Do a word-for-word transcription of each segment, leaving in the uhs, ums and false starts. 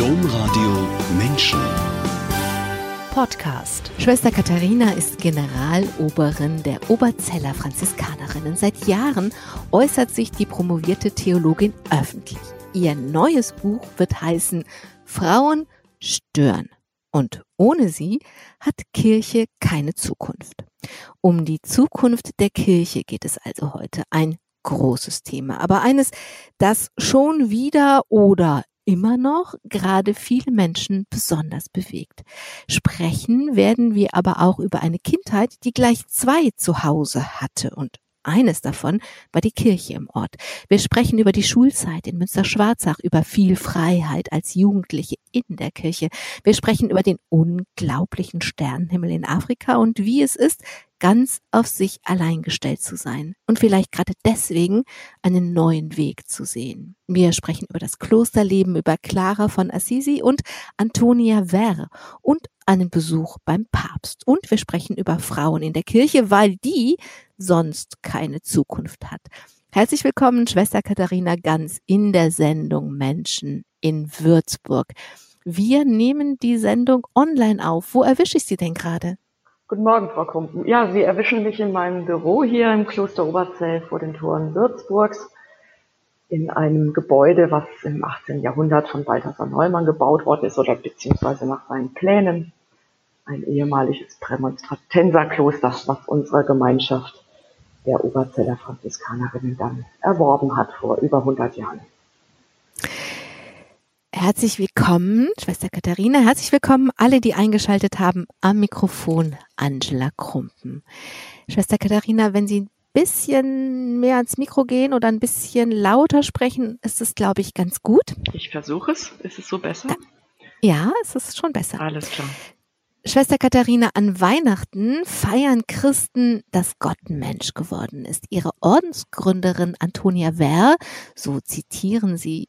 Domradio Menschen Podcast. Schwester Katharina ist Generaloberin der Oberzeller Franziskanerinnen. Seit Jahren äußert sich die promovierte Theologin öffentlich. Ihr neues Buch wird heißen Frauen stören. Und ohne sie hat Kirche keine Zukunft. Um die Zukunft der Kirche geht es also heute. Ein großes Thema, aber eines, das schon wieder oder immer noch gerade viele Menschen besonders bewegt. Sprechen werden wir aber auch über eine Kindheit, die gleich zwei zu Hause hatte, und eines davon war die Kirche im Ort. Wir sprechen über die Schulzeit in Münster-Schwarzach, über viel Freiheit als Jugendliche in der Kirche. Wir sprechen über den unglaublichen Sternenhimmel in Afrika und wie es ist, ganz auf sich allein gestellt zu sein und vielleicht gerade deswegen einen neuen Weg zu sehen. Wir sprechen über das Klosterleben, über Clara von Assisi und Antonia Werr und einen Besuch beim Papst. Und wir sprechen über Frauen in der Kirche, weil die sonst keine Zukunft hat. Herzlich willkommen, Schwester Katharina Ganz, in der Sendung Menschen in Würzburg. Wir nehmen die Sendung online auf. Wo erwische ich Sie denn gerade? Guten Morgen, Frau Krumpen. Ja, Sie erwischen mich in meinem Büro hier im Kloster Oberzell vor den Toren Würzburgs in einem Gebäude, was im achtzehnten Jahrhundert von Balthasar Neumann gebaut worden ist oder beziehungsweise nach seinen Plänen. Ein ehemaliges Prämonstratenserkloster, was unsere Gemeinschaft der Oberzeller Franziskanerinnen dann erworben hat vor über hundert Jahren. Herzlich willkommen, Schwester Katharina. Herzlich willkommen alle, die eingeschaltet haben. Am Mikrofon Angela Krumpen. Schwester Katharina, wenn Sie ein bisschen mehr ans Mikro gehen oder ein bisschen lauter sprechen, ist es, glaube ich, ganz gut. Ich versuche es. Ist es so besser? Ja, es ist schon besser. Alles klar. Schwester Katharina, an Weihnachten feiern Christen, dass Gott Mensch geworden ist. Ihre Ordensgründerin Antonia Werr, so zitieren Sie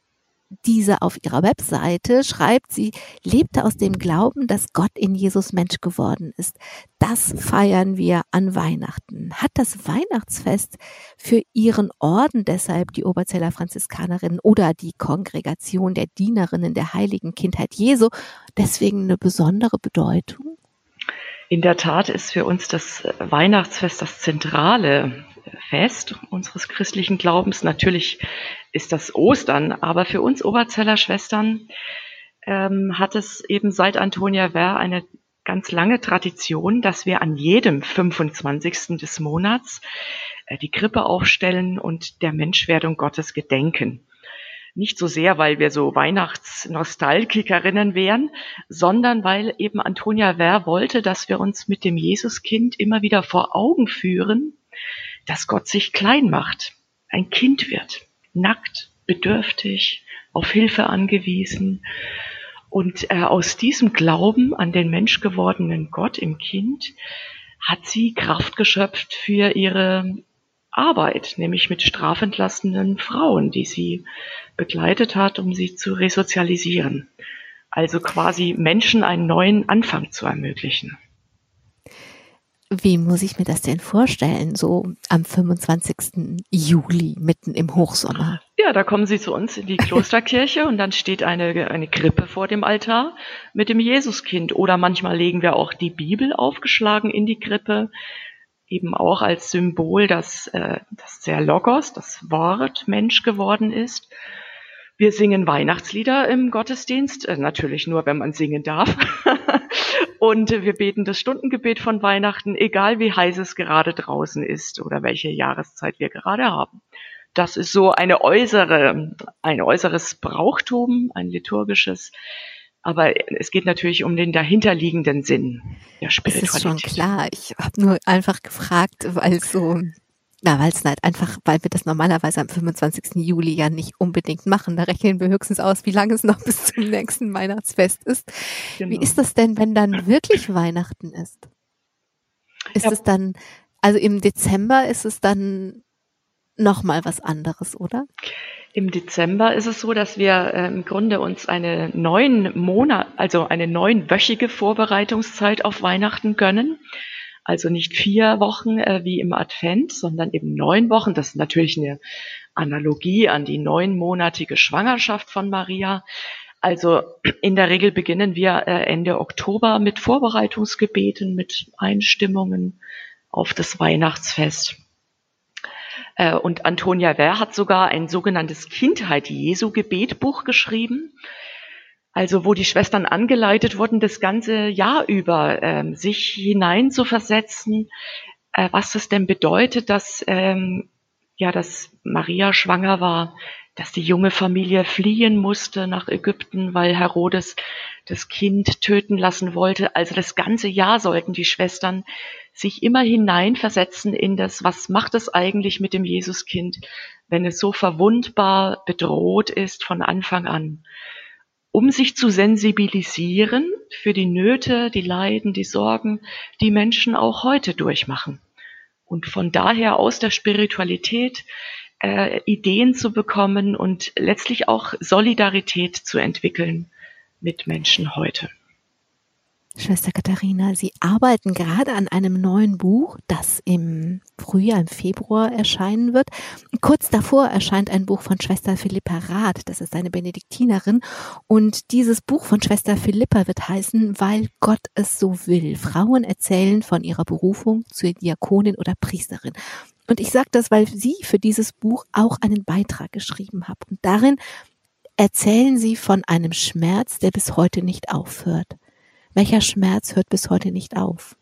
diese auf ihrer Webseite, schreibt, sie lebte aus dem Glauben, dass Gott in Jesus Mensch geworden ist. Das feiern wir an Weihnachten. Hat das Weihnachtsfest für Ihren Orden deshalb, die Oberzeller Franziskanerinnen oder die Kongregation der Dienerinnen der heiligen Kindheit Jesu, deswegen eine besondere Bedeutung? In der Tat ist für uns das Weihnachtsfest das zentrale Fest unseres christlichen Glaubens. Natürlich ist das Ostern, aber für uns Oberzeller Schwestern ähm, hat es eben seit Antonia Werr eine ganz lange Tradition, dass wir an jedem fünfundzwanzigsten des Monats äh, die Krippe aufstellen und der Menschwerdung Gottes gedenken. Nicht so sehr, weil wir so Weihnachtsnostalgikerinnen wären, sondern weil eben Antonia Werr wollte, dass wir uns mit dem Jesuskind immer wieder vor Augen führen, dass Gott sich klein macht, ein Kind wird, nackt, bedürftig, auf Hilfe angewiesen. Und äh, aus diesem Glauben an den menschgewordenen Gott im Kind hat sie Kraft geschöpft für ihre Arbeit, nämlich mit strafentlassenen Frauen, die sie begleitet hat, um sie zu resozialisieren. Also quasi Menschen einen neuen Anfang zu ermöglichen. Wie muss ich mir das denn vorstellen, so am fünfundzwanzigsten Juli, mitten im Hochsommer? Ja, da kommen Sie zu uns in die Klosterkirche und dann steht eine, eine Krippe vor dem Altar mit dem Jesuskind. Oder manchmal legen wir auch die Bibel aufgeschlagen in die Krippe, eben auch als Symbol, dass, äh, dass der Logos, das Wort, Mensch geworden ist. Wir singen Weihnachtslieder im Gottesdienst, äh, natürlich nur, wenn man singen darf. Und wir beten das Stundengebet von Weihnachten, egal wie heiß es gerade draußen ist oder welche Jahreszeit wir gerade haben. Das ist so eine äußere, ein äußeres Brauchtum, ein liturgisches. Aber es geht natürlich um den dahinterliegenden Sinn der Spiritualität. Das ist schon klar. Ich habe nur einfach gefragt, weil so, na, weil es halt einfach, weil wir das normalerweise am fünfundzwanzigsten Juli ja nicht unbedingt machen. Da rechnen wir höchstens aus, wie lange es noch bis zum nächsten Weihnachtsfest ist. Genau. Wie ist das denn, wenn dann wirklich Weihnachten ist? Ist ja. es dann, also im Dezember ist es dann nochmal was anderes, oder? Im Dezember ist es so, dass wir äh, im Grunde uns eine neun Monat, also eine neunwöchige Vorbereitungszeit auf Weihnachten gönnen. Also nicht vier Wochen äh, wie im Advent, sondern eben neun Wochen. Das ist natürlich eine Analogie an die neunmonatige Schwangerschaft von Maria. Also in der Regel beginnen wir Ende Oktober mit Vorbereitungsgebeten, mit Einstimmungen auf das Weihnachtsfest. Und Antonia Werr hat sogar ein sogenanntes Kindheit-Jesu-Gebetbuch geschrieben, also wo die Schwestern angeleitet wurden, das ganze Jahr über sich hinein zu versetzen, was es denn bedeutet, dass, ja, dass Maria schwanger war, dass die junge Familie fliehen musste nach Ägypten, weil Herodes das Kind töten lassen wollte. Also das ganze Jahr sollten die Schwestern sich immer hineinversetzen in das, was macht es eigentlich mit dem Jesuskind, wenn es so verwundbar bedroht ist von Anfang an. Um sich zu sensibilisieren für die Nöte, die Leiden, die Sorgen, die Menschen auch heute durchmachen. Und von daher aus der Spiritualität Äh, Ideen zu bekommen und letztlich auch Solidarität zu entwickeln mit Menschen heute. Schwester Katharina, Sie arbeiten gerade an einem neuen Buch, das im Frühjahr, im Februar erscheinen wird. Kurz davor erscheint ein Buch von Schwester Philippa Rath, das ist eine Benediktinerin. Und dieses Buch von Schwester Philippa wird heißen, weil Gott es so will. Frauen erzählen von ihrer Berufung zur Diakonin oder Priesterin. Und ich sage das, weil Sie für dieses Buch auch einen Beitrag geschrieben haben. Und darin erzählen Sie von einem Schmerz, der bis heute nicht aufhört. Welcher Schmerz hört bis heute nicht auf?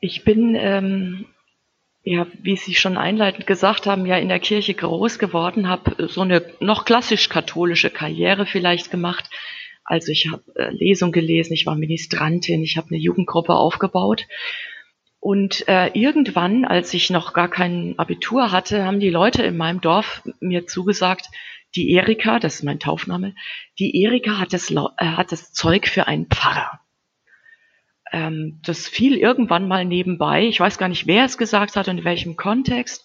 Ich bin, ähm, ja, wie Sie schon einleitend gesagt haben, ja in der Kirche groß geworden, habe so eine noch klassisch-katholische Karriere vielleicht gemacht. Also ich habe äh, Lesung gelesen, ich war Ministrantin, ich habe eine Jugendgruppe aufgebaut. Und äh, irgendwann, als ich noch gar kein Abitur hatte, haben die Leute in meinem Dorf mir zugesagt, die Erika, das ist mein Taufname, die Erika hat das, äh, hat das Zeug für einen Pfarrer. Ähm, das fiel irgendwann mal nebenbei. Ich weiß gar nicht, wer es gesagt hat und in welchem Kontext.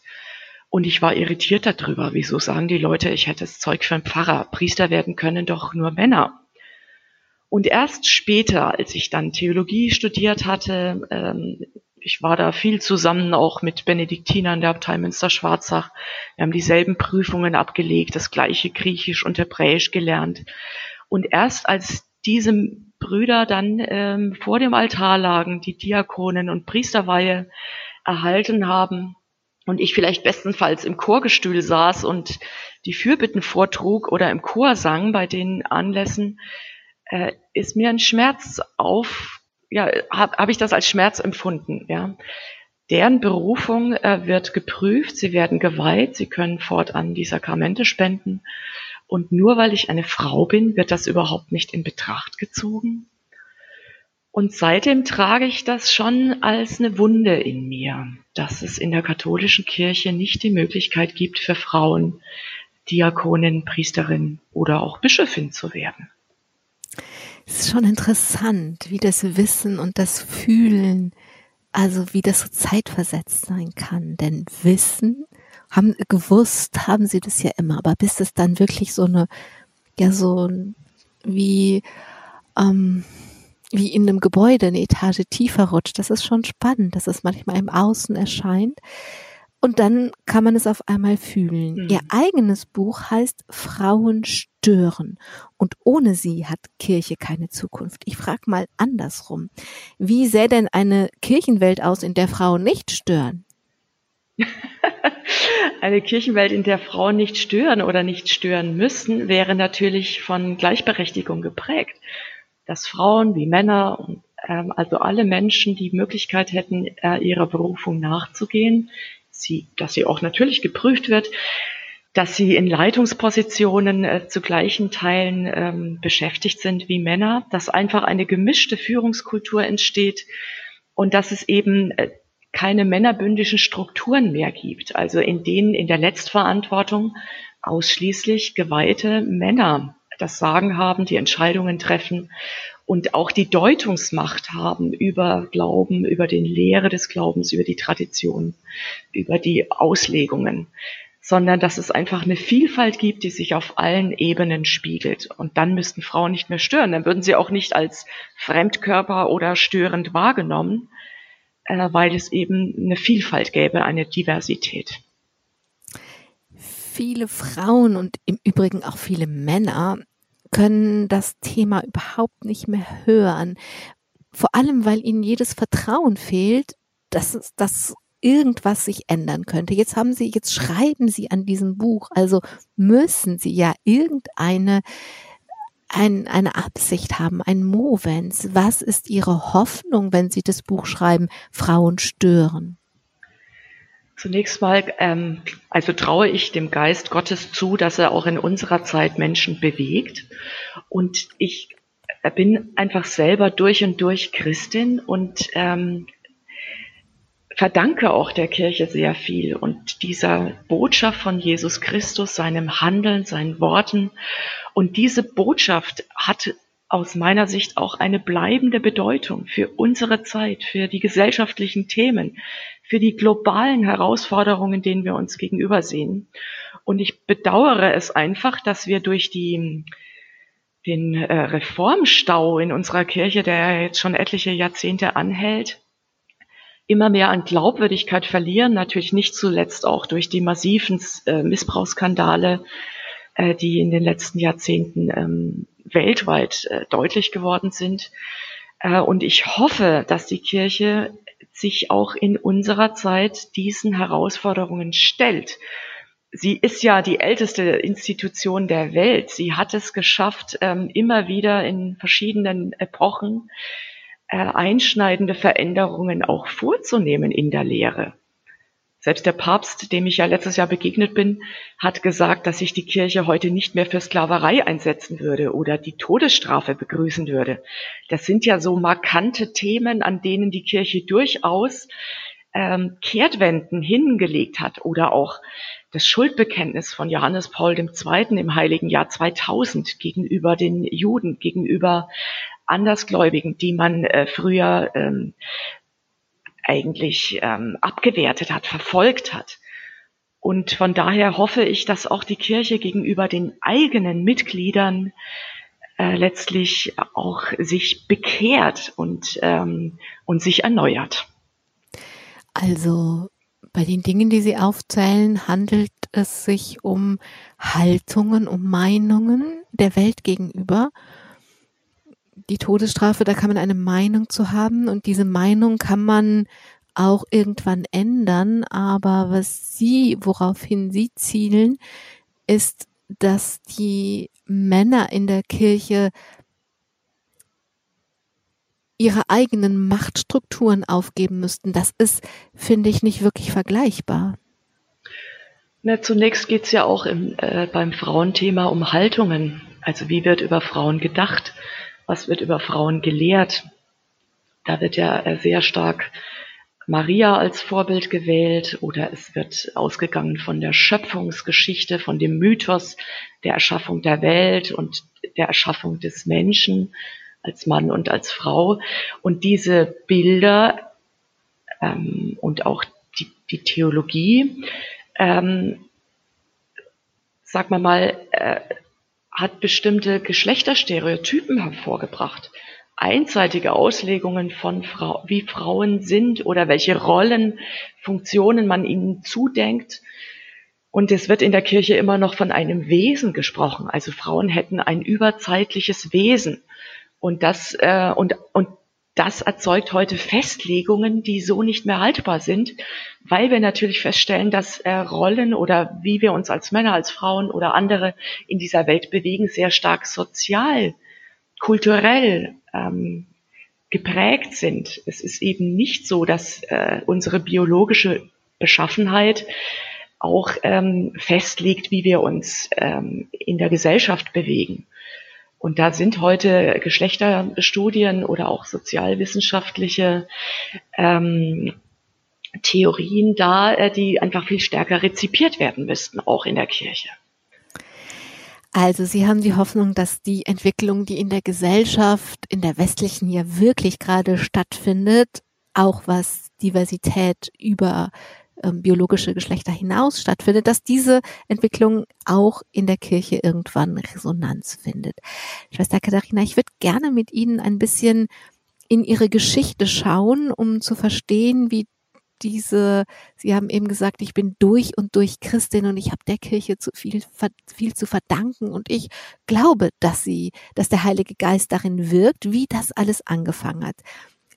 Und ich war irritiert darüber. Wieso sagen die Leute, ich hätte das Zeug für einen Pfarrer? Priester werden können doch nur Männer. Und erst später, als ich dann Theologie studiert hatte, ähm, ich war da viel zusammen, auch mit Benediktinern der Abtei Münster-Schwarzach. Wir haben dieselben Prüfungen abgelegt, das gleiche Griechisch und Hebräisch gelernt. Und erst als diese Brüder dann ähm, vor dem Altar lagen, die Diakonen und Priesterweihe erhalten haben und ich vielleicht bestenfalls im Chorgestühl saß und die Fürbitten vortrug oder im Chor sang bei den Anlässen, äh, ist mir ein Schmerz auf Ja, habe hab ich das als Schmerz empfunden. Ja. Deren Berufung äh, wird geprüft, sie werden geweiht, sie können fortan die Sakramente spenden. Und nur weil ich eine Frau bin, wird das überhaupt nicht in Betracht gezogen. Und seitdem trage ich das schon als eine Wunde in mir, dass es in der katholischen Kirche nicht die Möglichkeit gibt, für Frauen Diakonin, Priesterin oder auch Bischöfin zu werden. Es ist schon interessant, wie das Wissen und das Fühlen, also wie das so zeitversetzt sein kann. Denn Wissen, haben gewusst, haben sie das ja immer. Aber bis es dann wirklich so eine, ja so wie, ähm, wie in einem Gebäude eine Etage tiefer rutscht, das ist schon spannend, dass es manchmal im Außen erscheint. Und dann kann man es auf einmal fühlen. Mhm. Ihr eigenes Buch heißt Frauen stören. Und ohne sie hat Kirche keine Zukunft. Ich frage mal andersrum. Wie sähe denn eine Kirchenwelt aus, in der Frauen nicht stören? Eine Kirchenwelt, in der Frauen nicht stören oder nicht stören müssen, wäre natürlich von Gleichberechtigung geprägt. Dass Frauen wie Männer, ähm, also alle Menschen, die Möglichkeit hätten, äh, ihrer Berufung nachzugehen, Sie, dass sie auch natürlich geprüft wird, dass sie in Leitungspositionen äh, zu gleichen Teilen ähm, beschäftigt sind wie Männer, dass einfach eine gemischte Führungskultur entsteht und dass es eben äh, keine männerbündischen Strukturen mehr gibt, also in denen in der Letztverantwortung ausschließlich geweihte Männer das Sagen haben, die Entscheidungen treffen und auch die Deutungsmacht haben über Glauben, über die Lehre des Glaubens, über die Tradition, über die Auslegungen, sondern dass es einfach eine Vielfalt gibt, die sich auf allen Ebenen spiegelt. Und dann müssten Frauen nicht mehr stören, dann würden sie auch nicht als Fremdkörper oder störend wahrgenommen, weil es eben eine Vielfalt gäbe, eine Diversität. Viele Frauen und im Übrigen auch viele Männer können das Thema überhaupt nicht mehr hören. Vor allem, weil ihnen jedes Vertrauen fehlt, dass das irgendwas sich ändern könnte. Jetzt haben sie, jetzt schreiben sie an diesem Buch, also müssen sie ja irgendeine ein, eine Absicht haben, ein Movens. Was ist ihre Hoffnung, wenn sie das Buch schreiben, Frauen stören? Zunächst mal, ähm, also traue ich dem Geist Gottes zu, dass er auch in unserer Zeit Menschen bewegt. Und ich bin einfach selber durch und durch Christin und ähm, verdanke auch der Kirche sehr viel und dieser Botschaft von Jesus Christus, seinem Handeln, seinen Worten. Und diese Botschaft hat aus meiner Sicht auch eine bleibende Bedeutung für unsere Zeit, für die gesellschaftlichen Themen, für die globalen Herausforderungen, denen wir uns gegenübersehen. Und ich bedauere es einfach, dass wir durch die den äh, Reformstau in unserer Kirche, der jetzt schon etliche Jahrzehnte anhält, immer mehr an Glaubwürdigkeit verlieren, natürlich nicht zuletzt auch durch die massiven äh, Missbrauchsskandale, äh, die in den letzten Jahrzehnten ähm, weltweit äh, deutlich geworden sind. Äh, und ich hoffe, dass die Kirche sich auch in unserer Zeit diesen Herausforderungen stellt. Sie ist ja die älteste Institution der Welt. Sie hat es geschafft, ähm, immer wieder in verschiedenen Epochen Äh, einschneidende Veränderungen auch vorzunehmen in der Lehre. Selbst der Papst, dem ich ja letztes Jahr begegnet bin, hat gesagt, dass sich die Kirche heute nicht mehr für Sklaverei einsetzen würde oder die Todesstrafe begrüßen würde. Das sind ja so markante Themen, an denen die Kirche durchaus ähm, Kehrtwenden hingelegt hat oder auch das Schuldbekenntnis von Johannes Paul der Zweite im heiligen Jahr zweitausend gegenüber den Juden, gegenüber Andersgläubigen, die man äh, früher ähm, eigentlich ähm, abgewertet hat, verfolgt hat. Und von daher hoffe ich, dass auch die Kirche gegenüber den eigenen Mitgliedern äh, letztlich auch sich bekehrt und, ähm, und sich erneuert. Also bei den Dingen, die Sie aufzählen, handelt es sich um Haltungen, um Meinungen der Welt gegenüber. Die Todesstrafe, da kann man eine Meinung zu haben und diese Meinung kann man auch irgendwann ändern, aber was sie, woraufhin sie zielen, ist, dass die Männer in der Kirche ihre eigenen Machtstrukturen aufgeben müssten. Das ist, finde ich, nicht wirklich vergleichbar. Na, zunächst geht es ja auch im, äh, beim Frauenthema um Haltungen. Also wie wird über Frauen gedacht? Was wird über Frauen gelehrt? Da wird ja sehr stark Maria als Vorbild gewählt oder es wird ausgegangen von der Schöpfungsgeschichte, von dem Mythos der Erschaffung der Welt und der Erschaffung des Menschen als Mann und als Frau. Und diese Bilder ähm, und auch die, die Theologie, ähm, sagen wir mal, äh, hat bestimmte Geschlechterstereotypen hervorgebracht. Einseitige Auslegungen von Frau, wie Frauen sind oder welche Rollen, Funktionen man ihnen zudenkt. Und es wird in der Kirche immer noch von einem Wesen gesprochen. Also Frauen hätten ein überzeitliches Wesen. Und das, äh, und, und das erzeugt heute Festlegungen, die so nicht mehr haltbar sind, weil wir natürlich feststellen, dass äh, Rollen oder wie wir uns als Männer, als Frauen oder andere in dieser Welt bewegen, sehr stark sozial, kulturell ähm, geprägt sind. Es ist eben nicht so, dass äh, unsere biologische Beschaffenheit auch ähm, festlegt, wie wir uns ähm, in der Gesellschaft bewegen. Und da sind heute Geschlechterstudien oder auch sozialwissenschaftliche ähm, Theorien da, äh, die einfach viel stärker rezipiert werden müssten, auch in der Kirche. Also Sie haben die Hoffnung, dass die Entwicklung, die in der Gesellschaft, in der westlichen ja wirklich gerade stattfindet, auch was Diversität über ähm, biologische Geschlechter hinaus stattfindet, dass diese Entwicklung auch in der Kirche irgendwann Resonanz findet. Schwester Katharina, ich würde gerne mit Ihnen ein bisschen in Ihre Geschichte schauen, um zu verstehen, wie diese, Sie haben eben gesagt, ich bin durch und durch Christin und ich habe der Kirche zu viel, viel zu verdanken und ich glaube, dass sie, dass der Heilige Geist darin wirkt, wie das alles angefangen hat.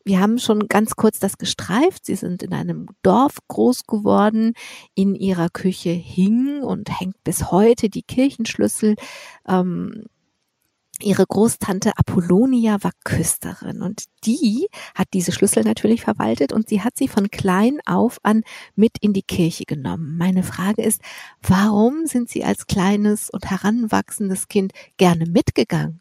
Wir haben schon ganz kurz das gestreift. Sie sind in einem Dorf groß geworden. In ihrer Küche hing und hängt bis heute die Kirchenschlüssel. Ähm, ihre Großtante Apollonia war Küsterin und die hat diese Schlüssel natürlich verwaltet und sie hat sie von klein auf an mit in die Kirche genommen. Meine Frage ist, warum sind Sie als kleines und heranwachsendes Kind gerne mitgegangen?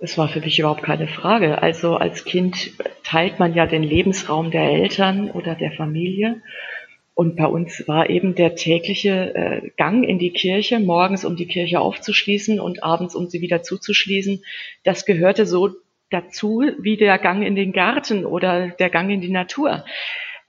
Es war für mich überhaupt keine Frage. Also als Kind teilt man ja den Lebensraum der Eltern oder der Familie. Und bei uns war eben der tägliche äh, Gang in die Kirche, morgens um die Kirche aufzuschließen und abends um sie wieder zuzuschließen. Das gehörte so dazu wie der Gang in den Garten oder der Gang in die Natur.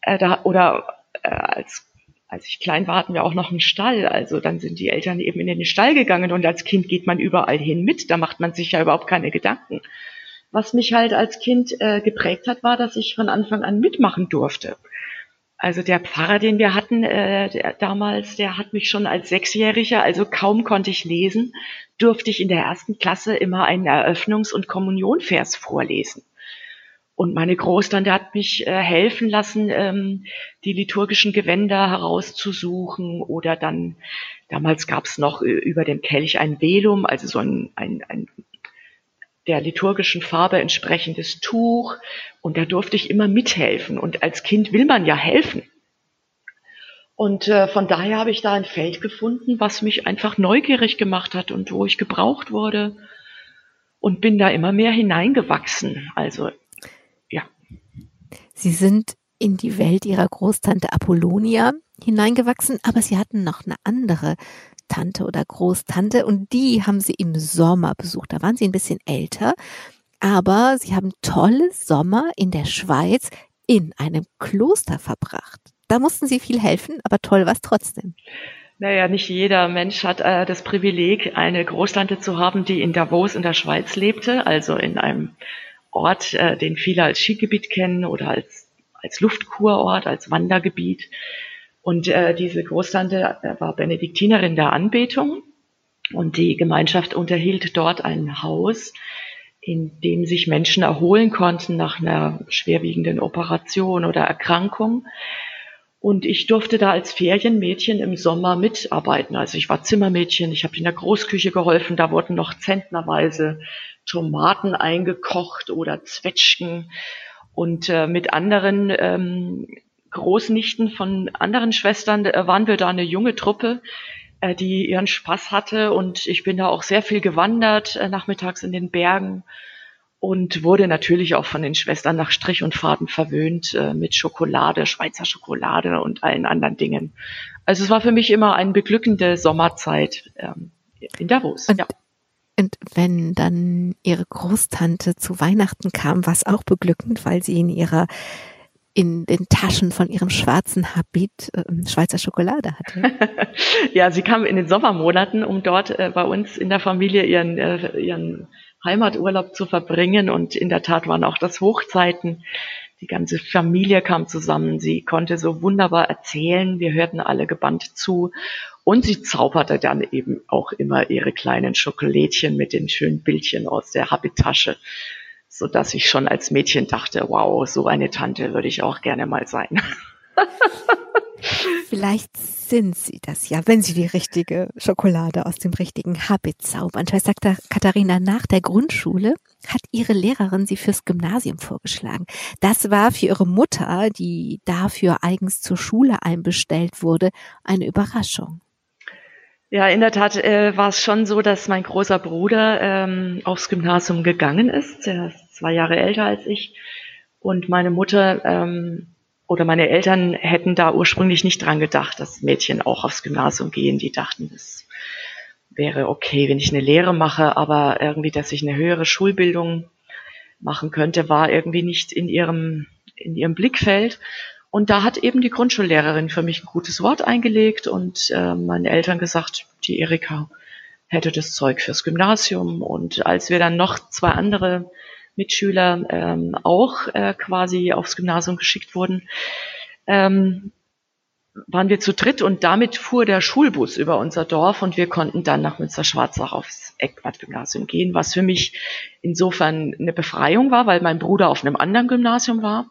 Äh, da, oder äh, als Als ich klein war, hatten wir auch noch einen Stall. Also dann sind die Eltern eben in den Stall gegangen und als Kind geht man überall hin mit. Da macht man sich ja überhaupt keine Gedanken. Was mich halt als Kind äh, geprägt hat, war, dass ich von Anfang an mitmachen durfte. Also der Pfarrer, den wir hatten äh, der, damals, der hat mich schon als Sechsjähriger, also kaum konnte ich lesen, durfte ich in der ersten Klasse immer einen Eröffnungs- und Kommunionvers vorlesen. Und meine Großtante hat mich äh, helfen lassen, ähm, die liturgischen Gewänder herauszusuchen oder dann, damals gab es noch äh, über dem Kelch ein Velum, also so ein, ein, ein der liturgischen Farbe entsprechendes Tuch und da durfte ich immer mithelfen und als Kind will man ja helfen. Und äh, von daher habe ich da ein Feld gefunden, was mich einfach neugierig gemacht hat und wo ich gebraucht wurde und bin da immer mehr hineingewachsen, also Sie sind in die Welt ihrer Großtante Apollonia hineingewachsen, aber sie hatten noch eine andere Tante oder Großtante und die haben sie im Sommer besucht. Da waren sie ein bisschen älter, aber sie haben tolle Sommer in der Schweiz in einem Kloster verbracht. Da mussten sie viel helfen, aber toll war es trotzdem. Naja, nicht jeder Mensch hat äh, das Privileg, eine Großtante zu haben, die in Davos in der Schweiz lebte, also in einem Ort, äh, den viele als Skigebiet kennen oder als als Luftkurort, als Wandergebiet. Und äh, diese Großtante äh, war Benediktinerin der Anbetung und die Gemeinschaft unterhielt dort ein Haus, in dem sich Menschen erholen konnten nach einer schwerwiegenden Operation oder Erkrankung. Und ich durfte da als Ferienmädchen im Sommer mitarbeiten. Also ich war Zimmermädchen, ich habe in der Großküche geholfen, da wurden noch zentnerweise Tomaten eingekocht oder Zwetschgen und äh, mit anderen ähm, Großnichten von anderen Schwestern äh, waren wir da eine junge Truppe, äh, die ihren Spaß hatte und ich bin da auch sehr viel gewandert äh, nachmittags in den Bergen und wurde natürlich auch von den Schwestern nach Strich und Faden verwöhnt äh, mit Schokolade, Schweizer Schokolade und allen anderen Dingen. Also es war für mich immer eine beglückende Sommerzeit ähm, in Davos, und ja. Und wenn dann ihre Großtante zu Weihnachten kam, war es auch beglückend, weil sie in ihrer, in den Taschen von ihrem schwarzen Habit äh, Schweizer Schokolade hatte. Ja, sie kam in den Sommermonaten, um dort äh, bei uns in der Familie ihren, äh, ihren Heimaturlaub zu verbringen. Und in der Tat waren auch das Hochzeiten. Die ganze Familie kam zusammen. Sie konnte so wunderbar erzählen. Wir hörten alle gebannt zu. Und sie zauberte dann eben auch immer ihre kleinen Schokolädchen mit den schönen Bildchen aus der Habittasche, so dass ich schon als Mädchen dachte, wow, so eine Tante würde ich auch gerne mal sein. Vielleicht sind Sie das ja, wenn Sie die richtige Schokolade aus dem richtigen Habit zaubern. Schwester Katharina, nach der Grundschule hat Ihre Lehrerin Sie fürs Gymnasium vorgeschlagen. Das war für Ihre Mutter, die dafür eigens zur Schule einbestellt wurde, eine Überraschung. Ja, in der Tat äh, war es schon so, dass mein großer Bruder ähm, aufs Gymnasium gegangen ist. Er ist zwei Jahre älter als ich. Und meine Mutter ähm, oder meine Eltern hätten da ursprünglich nicht dran gedacht, dass Mädchen auch aufs Gymnasium gehen. Die dachten, es wäre okay, wenn ich eine Lehre mache, aber irgendwie, dass ich eine höhere Schulbildung machen könnte, war irgendwie nicht in ihrem, in ihrem Blickfeld. Und da hat eben die Grundschullehrerin für mich ein gutes Wort eingelegt und äh, meinen Eltern gesagt, die Erika hätte das Zeug fürs Gymnasium. Und als wir dann noch zwei andere Mitschüler ähm, auch äh, quasi aufs Gymnasium geschickt wurden, ähm, waren wir zu dritt und damit fuhr der Schulbus über unser Dorf und wir konnten dann nach Münster-Schwarzach aufs Eckbad-Gymnasium gehen, was für mich insofern eine Befreiung war, weil mein Bruder auf einem anderen Gymnasium war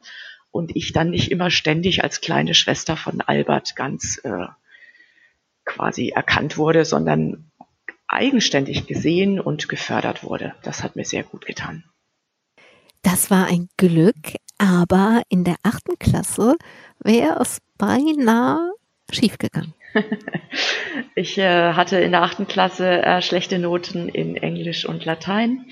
und ich dann nicht immer ständig als kleine Schwester von Albert ganz äh, quasi erkannt wurde, sondern eigenständig gesehen und gefördert wurde. Das hat mir sehr gut getan. Das war ein Glück, aber in der achten Klasse wäre es beinahe schiefgegangen. Ich äh, hatte in der achten Klasse äh, schlechte Noten in Englisch und Latein.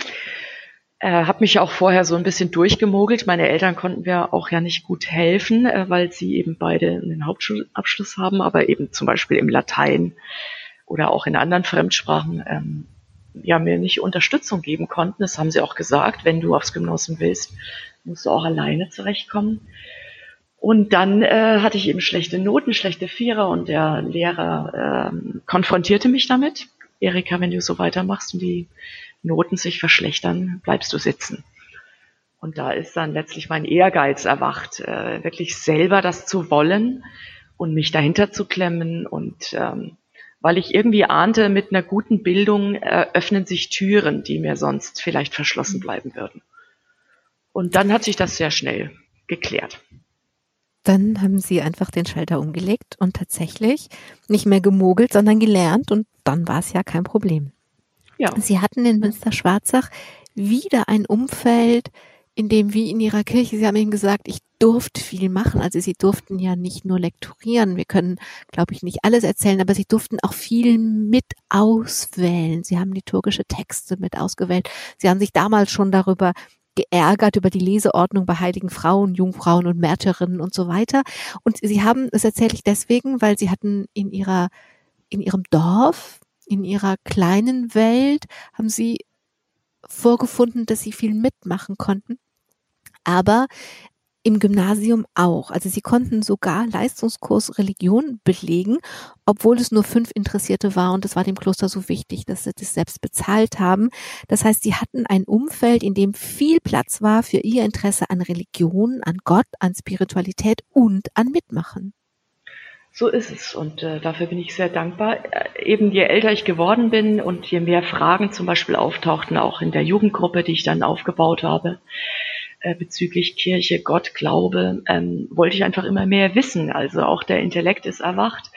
Äh, habe mich auch vorher so ein bisschen durchgemogelt. Meine Eltern konnten mir auch ja nicht gut helfen, äh, weil sie eben beide einen Hauptschulabschluss haben, aber eben zum Beispiel im Latein oder auch in anderen Fremdsprachen ähm, ja mir nicht Unterstützung geben konnten. Das haben sie auch gesagt, wenn du aufs Gymnasium willst, musst du auch alleine zurechtkommen. Und dann äh, hatte ich eben schlechte Noten, schlechte Vierer und der Lehrer ähm, konfrontierte mich damit. Erika, wenn du so weitermachst und die Noten sich verschlechtern, bleibst du sitzen. Und da ist dann letztlich mein Ehrgeiz erwacht, äh, wirklich selber das zu wollen und mich dahinter zu klemmen und ähm, weil ich irgendwie ahnte, mit einer guten Bildung äh, öffnen sich Türen, die mir sonst vielleicht verschlossen bleiben würden. Und dann hat sich das sehr schnell geklärt. Dann haben Sie einfach den Schalter umgelegt und tatsächlich nicht mehr gemogelt, sondern gelernt. Und dann war es ja kein Problem. Ja. Sie hatten in Münster-Schwarzach wieder ein Umfeld, in dem wie in Ihrer Kirche, Sie haben eben gesagt, ich durfte viel machen. Also Sie durften ja nicht nur lektorieren. Wir können, glaube ich, nicht alles erzählen, aber Sie durften auch viel mit auswählen. Sie haben liturgische Texte mit ausgewählt. Sie haben sich damals schon darüber geärgert, über die Leseordnung bei heiligen Frauen, Jungfrauen und Märtyrinnen und so weiter. Und Sie haben, das erzähle ich deswegen, weil Sie hatten in ihrer, in Ihrem Dorf, in Ihrer kleinen Welt, haben Sie vorgefunden, dass Sie viel mitmachen konnten. Aber im Gymnasium auch. Also Sie konnten sogar Leistungskurs Religion belegen, obwohl es nur fünf Interessierte war und das war dem Kloster so wichtig, dass sie das selbst bezahlt haben. Das heißt, sie hatten ein Umfeld, in dem viel Platz war für ihr Interesse an Religion, an Gott, an Spiritualität und an Mitmachen. So ist es und äh, dafür bin ich sehr dankbar. Äh, eben je älter ich geworden bin und je mehr Fragen zum Beispiel auftauchten, auch in der Jugendgruppe, die ich dann aufgebaut habe, bezüglich Kirche, Gott, Glaube, ähm, wollte ich einfach immer mehr wissen. Also auch der Intellekt ist erwacht.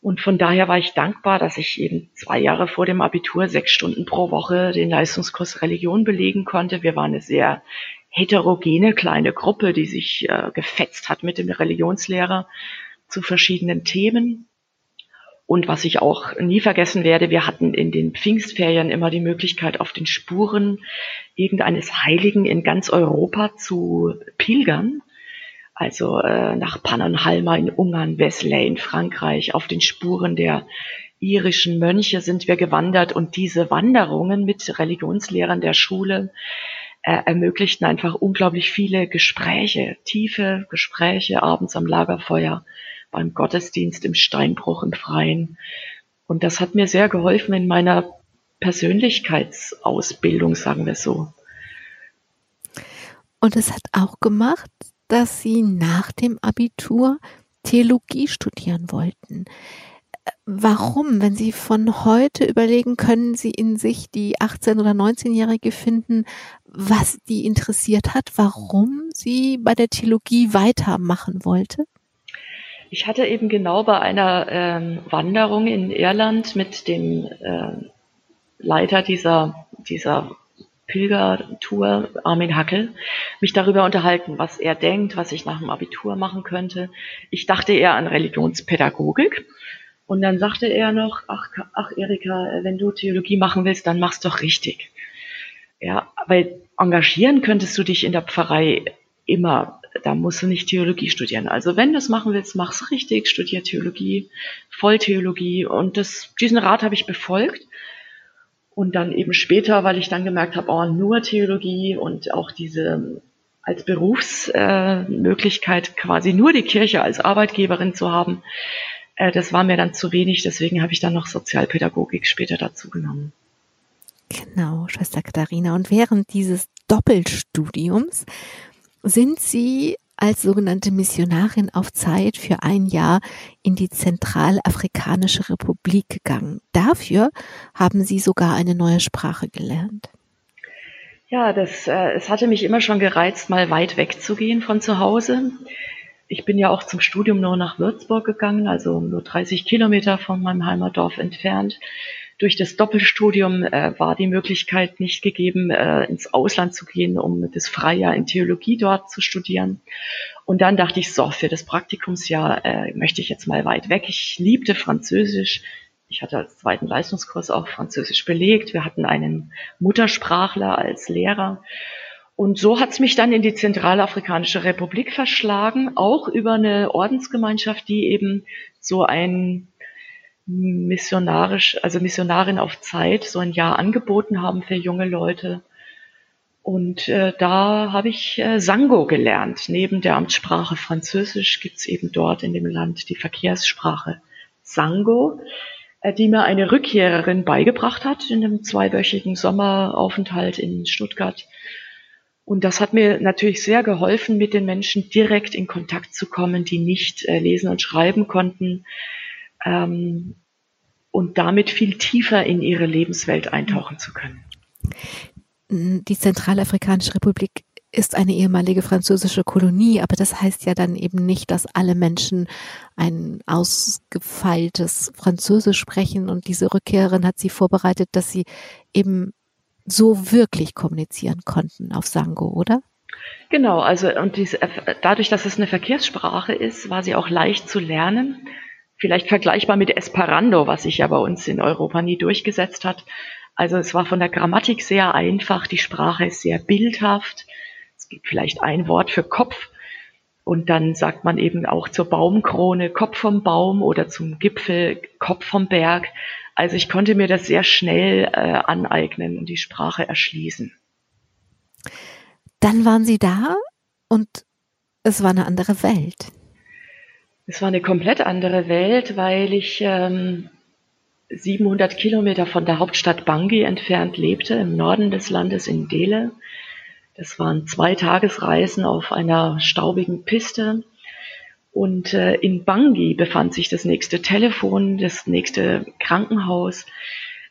Und von daher war ich dankbar, dass ich eben zwei Jahre vor dem Abitur sechs Stunden pro Woche den Leistungskurs Religion belegen konnte. Wir waren eine sehr heterogene kleine Gruppe, die sich äh, gefetzt hat mit dem Religionslehrer zu verschiedenen Themen. Und was ich auch nie vergessen werde, wir hatten in den Pfingstferien immer die Möglichkeit, auf den Spuren irgendeines Heiligen in ganz Europa zu pilgern. Also äh, nach Pannonhalma in Ungarn, Wesley in Frankreich, auf den Spuren der irischen Mönche sind wir gewandert. Und diese Wanderungen mit Religionslehrern der Schule äh, ermöglichten einfach unglaublich viele Gespräche, tiefe Gespräche abends am Lagerfeuer, beim Gottesdienst, im Steinbruch, im Freien. Und das hat mir sehr geholfen in meiner Persönlichkeitsausbildung, sagen wir so. Und es hat auch gemacht, dass Sie nach dem Abitur Theologie studieren wollten. Warum, wenn Sie von heute überlegen, können Sie in sich die achtzehn- oder neunzehnjährige finden, was die interessiert hat, warum sie bei der Theologie weitermachen wollte? Ich hatte eben genau bei einer ähm, Wanderung in Irland mit dem äh, Leiter dieser, dieser Pilgertour, Armin Hackel, mich darüber unterhalten, was er denkt, was ich nach dem Abitur machen könnte. Ich dachte eher an Religionspädagogik. Und dann sagte er noch, ach, ach Erika, wenn du Theologie machen willst, dann mach's doch richtig. Ja, weil engagieren könntest du dich in der Pfarrei immer. Da musst du nicht Theologie studieren. Also wenn du es machen willst, mach's richtig, studier Theologie, Volltheologie. Und das, diesen Rat habe ich befolgt. Und dann eben später, weil ich dann gemerkt habe, oh, nur Theologie und auch diese als Berufsmöglichkeit äh, quasi nur die Kirche als Arbeitgeberin zu haben, äh, das war mir dann zu wenig. Deswegen habe ich dann noch Sozialpädagogik später dazu genommen. Genau, Schwester Katharina. Und während dieses Doppelstudiums sind Sie als sogenannte Missionarin auf Zeit für ein Jahr in die Zentralafrikanische Republik gegangen. Dafür haben Sie sogar eine neue Sprache gelernt. Ja, das, äh, es hatte mich immer schon gereizt, mal weit wegzugehen von zu Hause. Ich bin ja auch zum Studium nur nach Würzburg gegangen, also nur dreißig Kilometer von meinem Heimatdorf entfernt. Durch das Doppelstudium äh, war die Möglichkeit nicht gegeben, äh, ins Ausland zu gehen, um das Freijahr in Theologie dort zu studieren. Und dann dachte ich, so, für das Praktikumsjahr äh, möchte ich jetzt mal weit weg. Ich liebte Französisch. Ich hatte als zweiten Leistungskurs auch Französisch belegt. Wir hatten einen Muttersprachler als Lehrer. Und so hat's mich dann in die Zentralafrikanische Republik verschlagen, auch über eine Ordensgemeinschaft, die eben so ein missionarisch, also Missionarin auf Zeit, so ein Jahr angeboten haben für junge Leute. Und äh, da habe ich äh, Sango gelernt. Neben der Amtssprache Französisch gibt's eben dort in dem Land die Verkehrssprache Sango, die mir eine Rückkehrerin beigebracht hat in einem zweiwöchigen Sommeraufenthalt in Stuttgart. Und das hat mir natürlich sehr geholfen, mit den Menschen direkt in Kontakt zu kommen, die nicht äh, lesen und schreiben konnten, ähm, und damit viel tiefer in ihre Lebenswelt eintauchen zu können. Die Zentralafrikanische Republik ist eine ehemalige französische Kolonie, aber das heißt ja dann eben nicht, dass alle Menschen ein ausgefeiltes Französisch sprechen, und diese Rückkehrerin hat sie vorbereitet, dass sie eben so wirklich kommunizieren konnten auf Sango, oder? Genau, also und diese, dadurch, dass es eine Verkehrssprache ist, war sie auch leicht zu lernen, vielleicht vergleichbar mit Esperanto, was sich ja bei uns in Europa nie durchgesetzt hat. Also es war von der Grammatik sehr einfach, die Sprache ist sehr bildhaft. Es gibt vielleicht ein Wort für Kopf und dann sagt man eben auch zur Baumkrone Kopf vom Baum oder zum Gipfel Kopf vom Berg. Also ich konnte mir das sehr schnell äh, aneignen und die Sprache erschließen. Dann waren Sie da und es war eine andere Welt. Es war eine komplett andere Welt, weil ich ähm, siebenhundert Kilometer von der Hauptstadt Bangi entfernt lebte, im Norden des Landes in Dele. Das waren zwei Tagesreisen auf einer staubigen Piste. Und äh, in Bangi befand sich das nächste Telefon, das nächste Krankenhaus.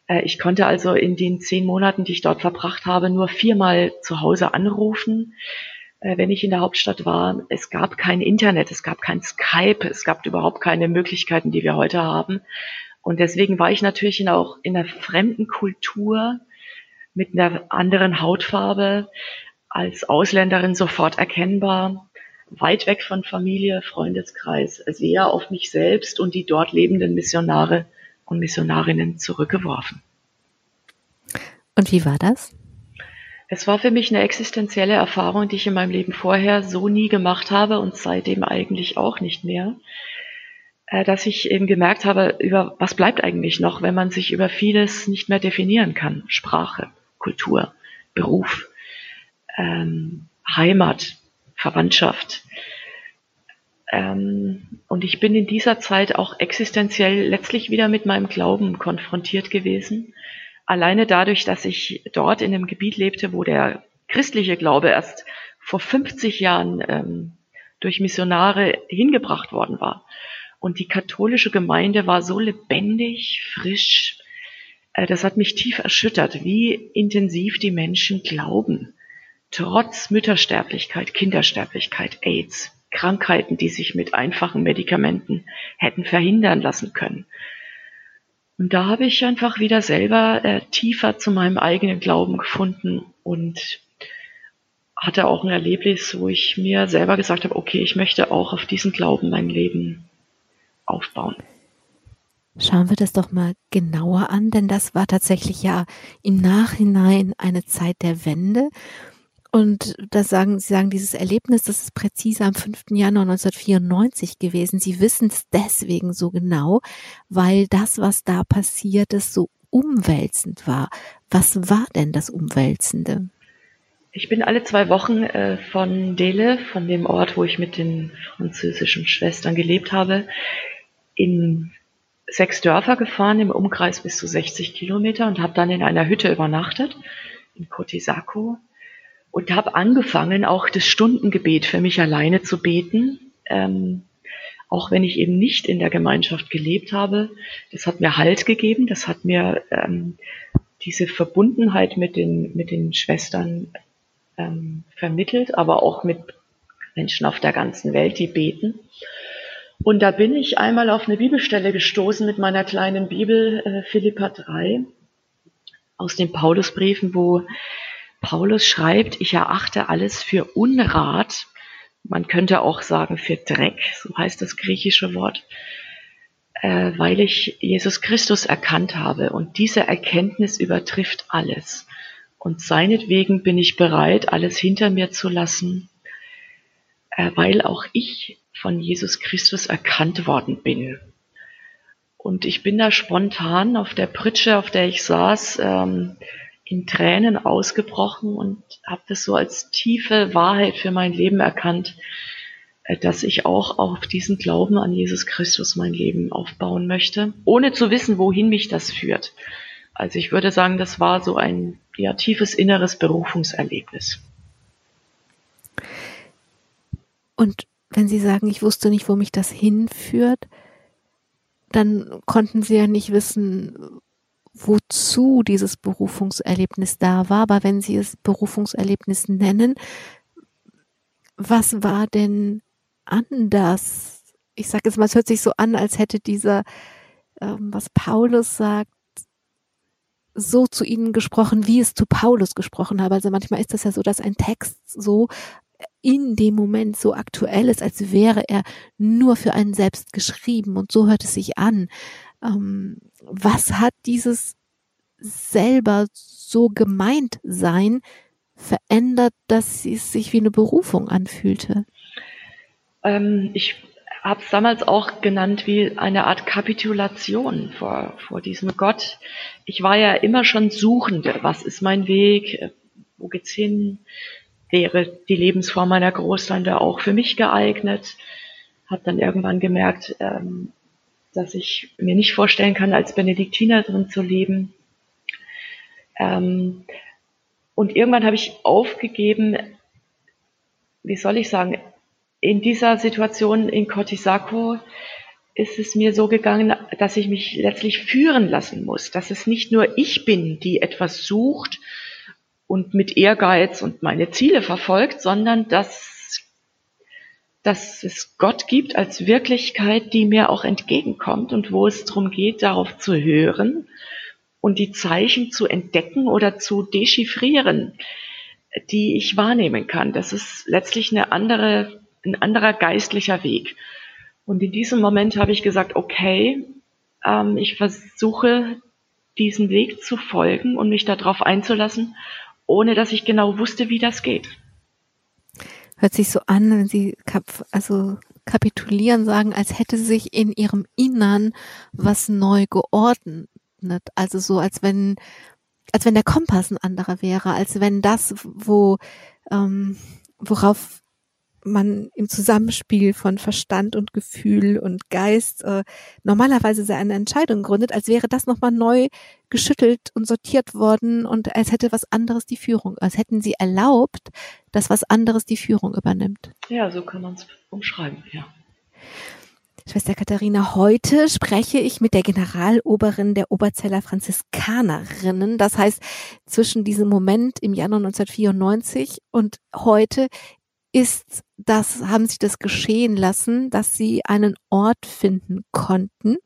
Äh, ich konnte also in den zehn Monaten, die ich dort verbracht habe, nur viermal zu Hause anrufen, äh, wenn ich in der Hauptstadt war. Es gab kein Internet, es gab kein Skype, es gab überhaupt keine Möglichkeiten, die wir heute haben. Und deswegen war ich natürlich in auch in einer fremden Kultur mit einer anderen Hautfarbe, als Ausländerin sofort erkennbar, weit weg von Familie, Freundeskreis, sehr auf mich selbst und die dort lebenden Missionare und Missionarinnen zurückgeworfen. Und wie war das? Es war für mich eine existenzielle Erfahrung, die ich in meinem Leben vorher so nie gemacht habe und seitdem eigentlich auch nicht mehr, dass ich eben gemerkt habe, über was bleibt eigentlich noch, wenn man sich über vieles nicht mehr definieren kann. Sprache, Kultur, Beruf, ähm, Heimat, Verwandtschaft. Ähm, und ich bin in dieser Zeit auch existenziell letztlich wieder mit meinem Glauben konfrontiert gewesen. Alleine dadurch, dass ich dort in einem Gebiet lebte, wo der christliche Glaube erst vor fünfzig Jahren ähm, durch Missionare hingebracht worden war. Und die katholische Gemeinde war so lebendig, frisch. Äh, das hat mich tief erschüttert, wie intensiv die Menschen glauben. Trotz Müttersterblichkeit, Kindersterblichkeit, AIDS, Krankheiten, die sich mit einfachen Medikamenten hätten verhindern lassen können. Und da habe ich einfach wieder selber äh, tiefer zu meinem eigenen Glauben gefunden und hatte auch ein Erlebnis, wo ich mir selber gesagt habe, okay, ich möchte auch auf diesen Glauben mein Leben aufbauen. Schauen wir das doch mal genauer an, denn das war tatsächlich ja im Nachhinein eine Zeit der Wende. Und das sagen, Sie sagen, dieses Erlebnis, das ist präzise am fünften Januar neunzehnhundertvierundneunzig gewesen. Sie wissen es deswegen so genau, weil das, was da passiert ist, so umwälzend war. Was war denn das Umwälzende? Ich bin alle zwei Wochen äh, von Dele, von dem Ort, wo ich mit den französischen Schwestern gelebt habe, in sechs Dörfer gefahren, im Umkreis bis zu sechzig Kilometer, und habe dann in einer Hütte übernachtet, in Kote Sako. und habe angefangen, auch das Stundengebet für mich alleine zu beten, ähm, auch wenn ich eben nicht in der Gemeinschaft gelebt habe. Das hat mir Halt gegeben, das hat mir ähm, diese Verbundenheit mit den, mit den Schwestern ähm, vermittelt, aber auch mit Menschen auf der ganzen Welt, die beten. Und da bin ich einmal auf eine Bibelstelle gestoßen mit meiner kleinen Bibel, äh, Philipper drei, aus den Paulusbriefen, wo Paulus schreibt, ich erachte alles für Unrat, man könnte auch sagen für Dreck, so heißt das griechische Wort, äh, weil ich Jesus Christus erkannt habe. Und diese Erkenntnis übertrifft alles. Und seinetwegen bin ich bereit, alles hinter mir zu lassen, äh, weil auch ich von Jesus Christus erkannt worden bin. Und ich bin da spontan auf der Pritsche, auf der ich saß, ähm, in Tränen ausgebrochen und habe das so als tiefe Wahrheit für mein Leben erkannt, äh, dass ich auch auf diesen Glauben an Jesus Christus mein Leben aufbauen möchte, ohne zu wissen, wohin mich das führt. Also ich würde sagen, das war so ein ja, tiefes inneres Berufungserlebnis. Und wenn Sie sagen, ich wusste nicht, wo mich das hinführt, dann konnten Sie ja nicht wissen, wozu dieses Berufungserlebnis da war. Aber wenn Sie es Berufungserlebnis nennen, was war denn anders? Ich sage jetzt mal, es hört sich so an, als hätte dieser, ähm, was Paulus sagt, so zu Ihnen gesprochen, wie es zu Paulus gesprochen habe. Also manchmal ist das ja so, dass ein Text so in dem Moment so aktuell ist, als wäre er nur für einen selbst geschrieben. Und so hört es sich an. Ähm, was hat dieses selber so gemeint sein verändert, dass es sich wie eine Berufung anfühlte? Ähm, ich habe es damals auch genannt wie eine Art Kapitulation vor, vor diesem Gott. Ich war ja immer schon Suchende. Was ist mein Weg? Wo geht's hin? Wäre die Lebensform meiner Großtante auch für mich geeignet? Habe dann irgendwann gemerkt, ähm, dass ich mir nicht vorstellen kann, als Benediktinerin zu leben. Ähm, und irgendwann habe ich aufgegeben, wie soll ich sagen, in dieser Situation in Cotizaco ist es mir so gegangen, dass ich mich letztlich führen lassen muss, dass es nicht nur ich bin, die etwas sucht und mit Ehrgeiz und meine Ziele verfolgt, sondern dass, dass es Gott gibt als Wirklichkeit, die mir auch entgegenkommt und wo es darum geht, darauf zu hören und die Zeichen zu entdecken oder zu dechiffrieren, die ich wahrnehmen kann. Das ist letztlich eine andere, ein anderer geistlicher Weg. Und in diesem Moment habe ich gesagt, okay, ähm, ich versuche, diesen Weg zu folgen und mich darauf einzulassen, ohne dass ich genau wusste, wie das geht. Hört sich so an, wenn Sie kap also kapitulieren sagen, als hätte sich in Ihrem Innern was neu geordnet. Also so, als wenn, als wenn der Kompass ein anderer wäre, als wenn das, wo, ähm, worauf man im Zusammenspiel von Verstand und Gefühl und Geist äh, normalerweise seine Entscheidung gründet, als wäre das nochmal neu geschüttelt und sortiert worden und als hätte was anderes die Führung, als hätten sie erlaubt, dass was anderes die Führung übernimmt. Ja, so kann man es umschreiben, ja. Schwester Katharina, heute spreche ich mit der Generaloberin der Oberzeller Franziskanerinnen. Das heißt, zwischen diesem Moment im Januar neunzehnhundertvierundneunzig und heute ist das, haben Sie das geschehen lassen, dass Sie einen Ort finden konnten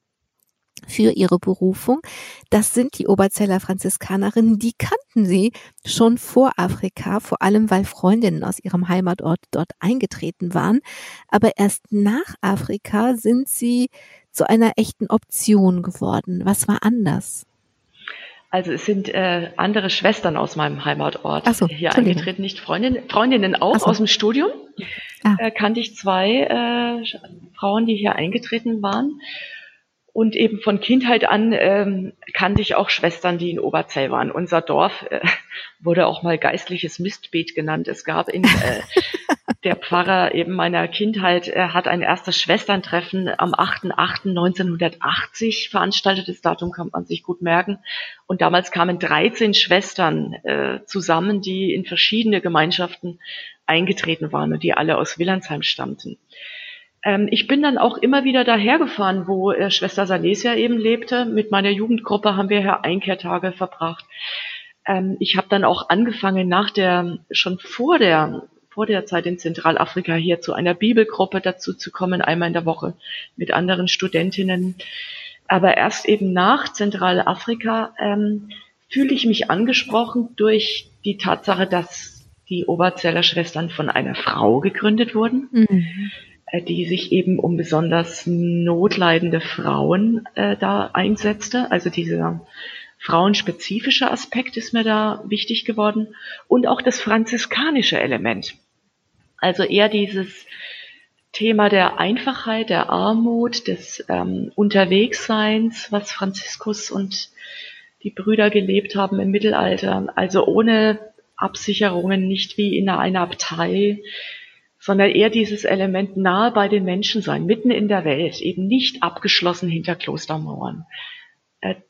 für Ihre Berufung. Das sind die Oberzeller Franziskanerinnen, die kannten Sie schon vor Afrika, vor allem weil Freundinnen aus Ihrem Heimatort dort eingetreten waren. Aber erst nach Afrika sind Sie zu einer echten Option geworden. Was war anders? Also es sind äh, andere Schwestern aus meinem Heimatort so, hier eingetreten, nicht Freundinnen, Freundinnen auch so. Aus dem Studium. Ah. Äh, kannte ich zwei äh, Frauen, die hier eingetreten waren. Und eben von Kindheit an ähm, kannte ich auch Schwestern, die in Oberzell waren. Unser Dorf äh, wurde auch mal geistliches Mistbeet genannt. Es gab in äh, der Pfarrer eben meiner Kindheit, äh, hat ein erstes Schwesterntreffen am achter achter neunzehnhundertachtzig veranstaltet. Das Datum kann man sich gut merken. Und damals kamen dreizehn Schwestern äh, zusammen, die in verschiedene Gemeinschaften eingetreten waren und die alle aus Willandsheim stammten. Ich bin dann auch immer wieder dahergefahren, wo Schwester Salesia eben lebte. Mit meiner Jugendgruppe haben wir hier Einkehrtage verbracht. Ich habe dann auch angefangen, nach der, schon vor der, vor der Zeit in Zentralafrika hier zu einer Bibelgruppe dazu zu kommen, einmal in der Woche mit anderen Studentinnen. Aber erst eben nach Zentralafrika ähm, fühle ich mich angesprochen durch die Tatsache, dass die Oberzeller Schwestern von einer Frau gegründet wurden. Mhm. Die sich eben um besonders notleidende Frauen äh, da einsetzte. Also dieser frauenspezifische Aspekt ist mir da wichtig geworden. Und auch das franziskanische Element. Also eher dieses Thema der Einfachheit, der Armut, des ähm, Unterwegsseins, was Franziskus und die Brüder gelebt haben im Mittelalter. Also ohne Absicherungen, nicht wie in einer Abtei, sondern eher dieses Element nahe bei den Menschen sein, mitten in der Welt, eben nicht abgeschlossen hinter Klostermauern.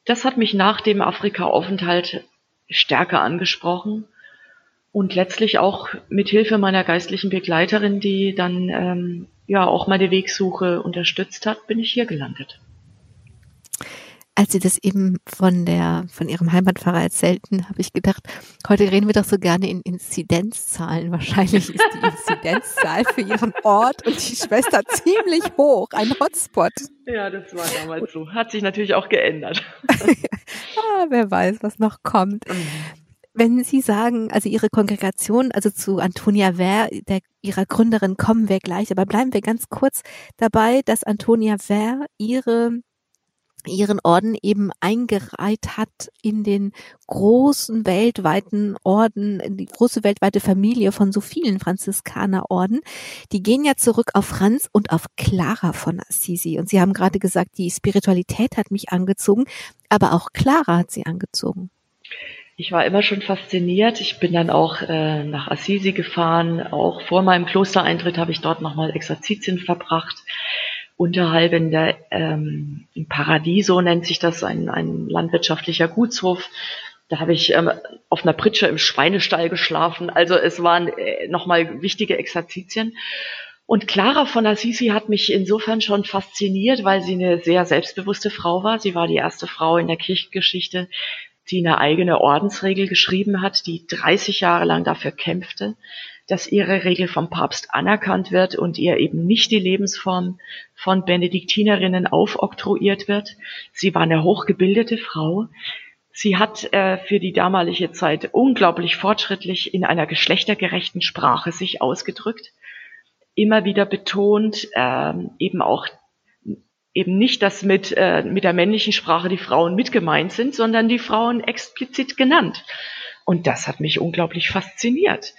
Das hat mich nach dem Afrika-Aufenthalt stärker angesprochen und letztlich auch mit Hilfe meiner geistlichen Begleiterin, die dann ähm, ja auch meine Wegsuche unterstützt hat, bin ich hier gelandet. Als Sie das eben von der, von Ihrem Heimatpfarrer erzählten, habe ich gedacht, heute reden wir doch so gerne in Inzidenzzahlen. Wahrscheinlich ist die Inzidenzzahl für Ihren Ort und die Schwester ziemlich hoch, ein Hotspot. Ja, das war damals so. Hat sich natürlich auch geändert. ah, wer weiß, was noch kommt. Mhm. Wenn Sie sagen, also Ihre Kongregation, also zu Antonia Werr, der, ihrer Gründerin, kommen wir gleich, aber bleiben wir ganz kurz dabei, dass Antonia Werr ihre ihren Orden eben eingereiht hat in den großen weltweiten Orden, in die große weltweite Familie von so vielen Franziskanerorden. Die gehen ja zurück auf Franz und auf Clara von Assisi. Und Sie haben gerade gesagt, die Spiritualität hat mich angezogen, aber auch Clara hat sie angezogen. Ich war immer schon fasziniert. Ich bin dann auch äh, nach Assisi gefahren. Auch vor meinem Klostereintritt habe ich dort nochmal Exerzitien verbracht. Unterhalb in der ähm, in Paradiso nennt sich das, ein, ein landwirtschaftlicher Gutshof. Da habe ich ähm, auf einer Pritsche im Schweinestall geschlafen. Also es waren äh, nochmal wichtige Exerzitien. Und Clara von Assisi hat mich insofern schon fasziniert, weil sie eine sehr selbstbewusste Frau war. Sie war die erste Frau in der Kirchengeschichte, die eine eigene Ordensregel geschrieben hat, die dreißig Jahre lang dafür kämpfte, dass ihre Regel vom Papst anerkannt wird und ihr eben nicht die Lebensform von Benediktinerinnen aufoktroyiert wird. Sie war eine hochgebildete Frau. Sie hat äh, für die damalige Zeit unglaublich fortschrittlich in einer geschlechtergerechten Sprache sich ausgedrückt, immer wieder betont, äh, eben auch eben nicht, dass mit, äh, mit der männlichen Sprache die Frauen mit gemeint sind, sondern die Frauen explizit genannt. Und das hat mich unglaublich fasziniert.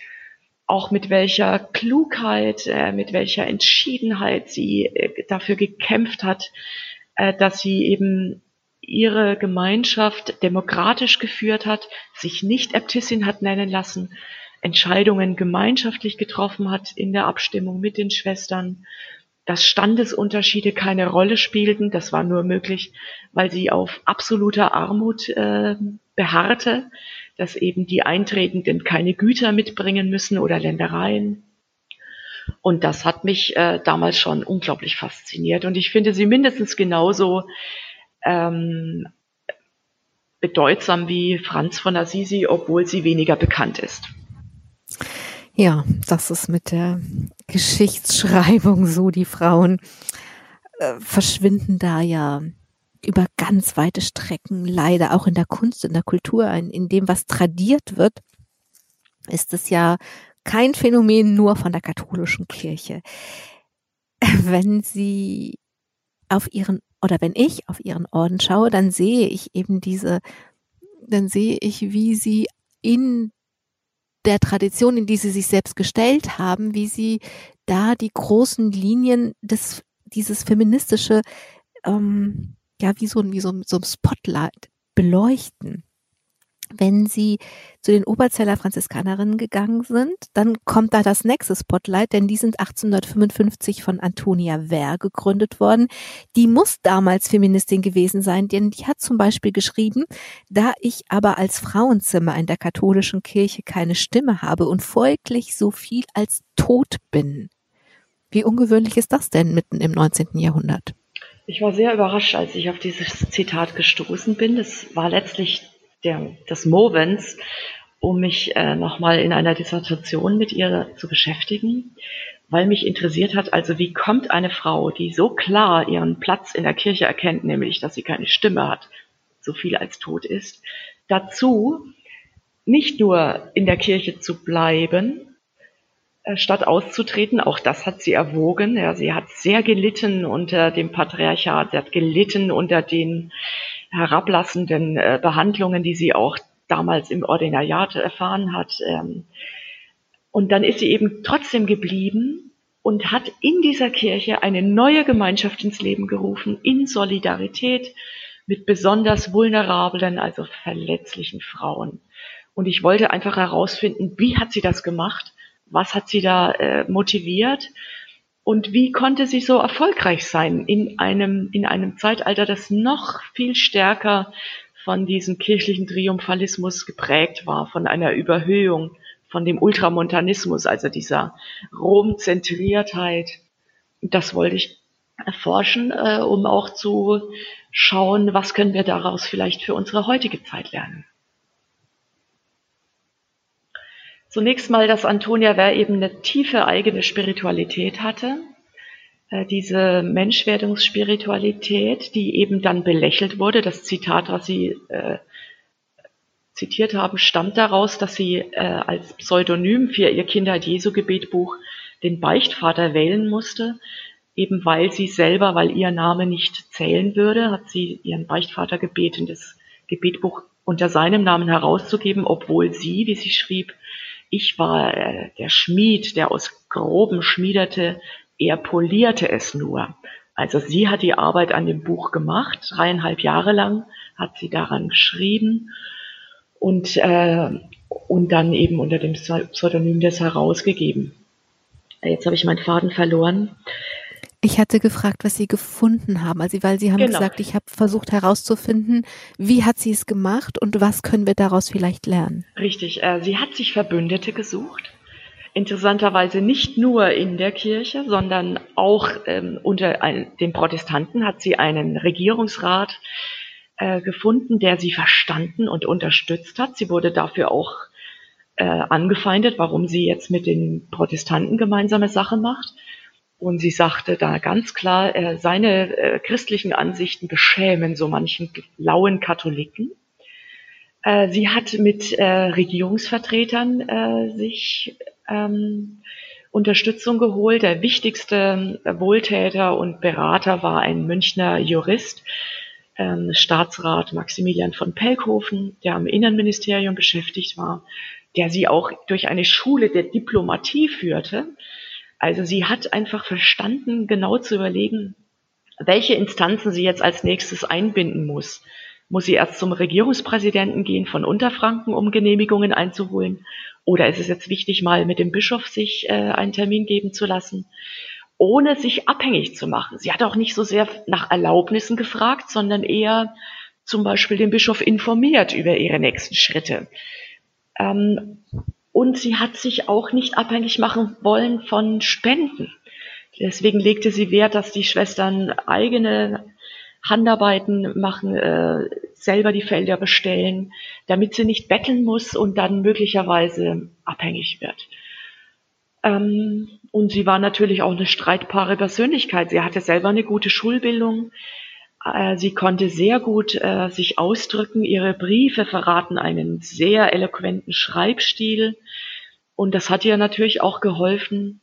Auch mit welcher Klugheit, äh, mit welcher Entschiedenheit sie äh, dafür gekämpft hat, äh, dass sie eben ihre Gemeinschaft demokratisch geführt hat, sich nicht Äbtissin hat nennen lassen, Entscheidungen gemeinschaftlich getroffen hat in der Abstimmung mit den Schwestern, dass Standesunterschiede keine Rolle spielten. Das war nur möglich, weil sie auf absoluter Armut äh, beharrte, dass eben die Eintretenden keine Güter mitbringen müssen oder Ländereien. Und das hat mich äh, damals schon unglaublich fasziniert. Und ich finde sie mindestens genauso ähm, bedeutsam wie Franz von Assisi, obwohl sie weniger bekannt ist. Ja, das ist mit der Geschichtsschreibung so. Die Frauen äh, verschwinden da ja über ganz weite Strecken, leider auch in der Kunst, in der Kultur, in, in dem, was tradiert wird, ist es ja kein Phänomen nur von der katholischen Kirche. Wenn Sie auf Ihren, oder wenn ich auf Ihren Orden schaue, dann sehe ich eben diese, dann sehe ich, wie Sie in der Tradition, in die Sie sich selbst gestellt haben, wie Sie da die großen Linien des, dieses feministische ähm, ja, wie so ein, wie so ein, so ein Spotlight beleuchten. Wenn Sie zu den Oberzeller Franziskanerinnen gegangen sind, dann kommt da das nächste Spotlight, denn die sind achtzehnhundertfünfundfünfzig von Antonia Werr gegründet worden. Die muss damals Feministin gewesen sein, denn die hat zum Beispiel geschrieben: Da ich aber als Frauenzimmer in der katholischen Kirche keine Stimme habe und folglich so viel als tot bin. Wie ungewöhnlich ist das denn mitten im neunzehnten Jahrhundert? Ich war sehr überrascht, als ich auf dieses Zitat gestoßen bin. Das war letztlich Der, des Movens, um mich äh, nochmal in einer Dissertation mit ihr zu beschäftigen, weil mich interessiert hat, also wie kommt eine Frau, die so klar ihren Platz in der Kirche erkennt, nämlich, dass sie keine Stimme hat, so viel als tot ist, dazu, nicht nur in der Kirche zu bleiben, äh, statt auszutreten, auch das hat sie erwogen, ja, sie hat sehr gelitten unter dem Patriarchat, sie hat gelitten unter den herablassenden äh, Behandlungen, die sie auch damals im Ordinariat erfahren hat. Ähm, und dann ist sie eben trotzdem geblieben und hat in dieser Kirche eine neue Gemeinschaft ins Leben gerufen, in Solidarität mit besonders vulnerablen, also verletzlichen Frauen. Und ich wollte einfach herausfinden, wie hat sie das gemacht? Was hat sie da äh, motiviert? Und wie konnte sie so erfolgreich sein in einem, in einem Zeitalter, das noch viel stärker von diesem kirchlichen Triumphalismus geprägt war, von einer Überhöhung, von dem Ultramontanismus, also dieser Romzentriertheit. Das wollte ich erforschen, äh, um auch zu schauen, was können wir daraus vielleicht für unsere heutige Zeit lernen. Zunächst mal, dass Antonia Werr eben eine tiefe eigene Spiritualität hatte, diese Menschwerdungsspiritualität, die eben dann belächelt wurde. Das Zitat, was Sie äh, zitiert haben, stammt daraus, dass sie äh, als Pseudonym für ihr Kindheit-Jesu-Gebetbuch den Beichtvater wählen musste, eben weil sie selber, weil ihr Name nicht zählen würde, hat sie ihren Beichtvater gebeten, das Gebetbuch unter seinem Namen herauszugeben, obwohl sie, wie sie schrieb, ich war äh, der Schmied, der aus Groben schmiederte, er polierte es nur. Also sie hat die Arbeit an dem Buch gemacht, dreieinhalb Jahre lang hat sie daran geschrieben und, äh, und dann eben unter dem Pseudonym das herausgegeben. Jetzt habe ich meinen Faden verloren. Ich hatte gefragt, was Sie gefunden haben, also weil Sie haben genau. gesagt, ich habe versucht herauszufinden, wie hat sie es gemacht und was können wir daraus vielleicht lernen? Richtig, äh, sie hat sich Verbündete gesucht, interessanterweise nicht nur in der Kirche, sondern auch ähm, unter ein, den Protestanten hat sie einen Regierungsrat äh, gefunden, der sie verstanden und unterstützt hat. Sie wurde dafür auch äh, angefeindet, warum sie jetzt mit den Protestanten gemeinsame Sache macht. Und sie sagte da ganz klar, seine christlichen Ansichten beschämen so manchen lauen Katholiken. Sie hat mit Regierungsvertretern sich Unterstützung geholt. Der wichtigste Wohltäter und Berater war ein Münchner Jurist, Staatsrat Maximilian von Pelkhofen, der am Innenministerium beschäftigt war, der sie auch durch eine Schule der Diplomatie führte. Also sie hat einfach verstanden, genau zu überlegen, welche Instanzen sie jetzt als nächstes einbinden muss. Muss sie erst zum Regierungspräsidenten gehen von Unterfranken, um Genehmigungen einzuholen? Oder ist es jetzt wichtig, mal mit dem Bischof sich äh, einen Termin geben zu lassen, ohne sich abhängig zu machen? Sie hat auch nicht so sehr nach Erlaubnissen gefragt, sondern eher zum Beispiel den Bischof informiert über ihre nächsten Schritte. Ähm, Und sie hat sich auch nicht abhängig machen wollen von Spenden. Deswegen legte sie Wert, dass die Schwestern eigene Handarbeiten machen, äh, selber die Felder bestellen, damit sie nicht betteln muss und dann möglicherweise abhängig wird. Ähm, und sie war natürlich auch eine streitbare Persönlichkeit. Sie hatte selber eine gute Schulbildung. Äh, sie konnte sehr gut äh, sich ausdrücken. Ihre Briefe verraten einen sehr eloquenten Schreibstil. Und das hat ihr natürlich auch geholfen,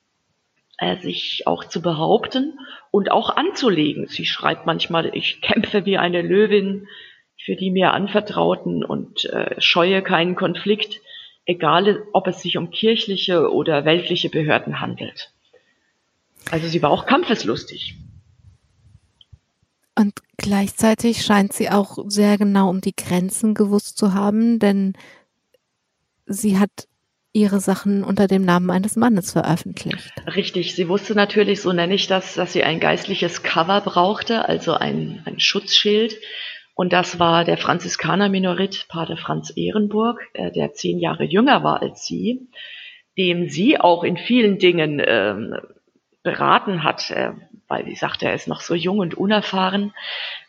sich auch zu behaupten und auch anzulegen. Sie schreibt manchmal, ich kämpfe wie eine Löwin für die mir anvertrauten und äh, scheue keinen Konflikt, egal ob es sich um kirchliche oder weltliche Behörden handelt. Also sie war auch kampfeslustig. Und Gleichzeitig scheint sie auch sehr genau um die Grenzen gewusst zu haben, denn sie hat ihre Sachen unter dem Namen eines Mannes veröffentlicht. Richtig, sie wusste natürlich, so nenne ich das, dass sie ein geistliches Cover brauchte, also ein, ein Schutzschild. Und das war der Franziskaner-Minorit Pater Franz Ehrenburg, äh, der zehn Jahre jünger war als sie, dem sie auch in vielen Dingen äh, beraten hat, äh, weil sie sagte, er ist noch so jung und unerfahren,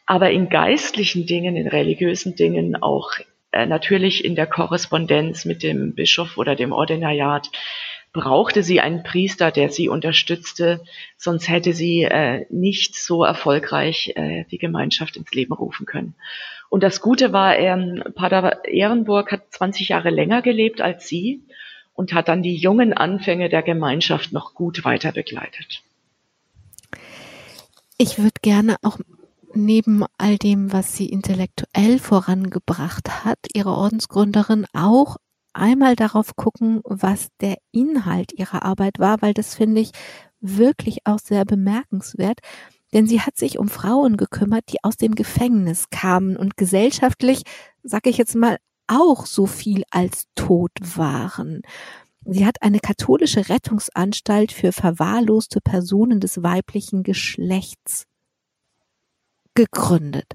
aber in geistlichen Dingen, in religiösen Dingen auch äh, natürlich in der Korrespondenz mit dem Bischof oder dem Ordinariat brauchte sie einen Priester, der sie unterstützte, sonst hätte sie äh, nicht so erfolgreich äh, die Gemeinschaft ins Leben rufen können. Und das Gute war, ähm, Pater Ehrenburg hat zwanzig Jahre länger gelebt als sie und hat dann die jungen Anfänge der Gemeinschaft noch gut weiter begleitet. Ich würde gerne auch neben all dem, was sie intellektuell vorangebracht hat, ihre Ordensgründerin, auch einmal darauf gucken, was der Inhalt ihrer Arbeit war, weil das finde ich wirklich auch sehr bemerkenswert. Denn sie hat sich um Frauen gekümmert, die aus dem Gefängnis kamen und gesellschaftlich, sage ich jetzt mal, auch so viel als tot waren. Sie hat eine katholische Rettungsanstalt für verwahrloste Personen des weiblichen Geschlechts gegründet.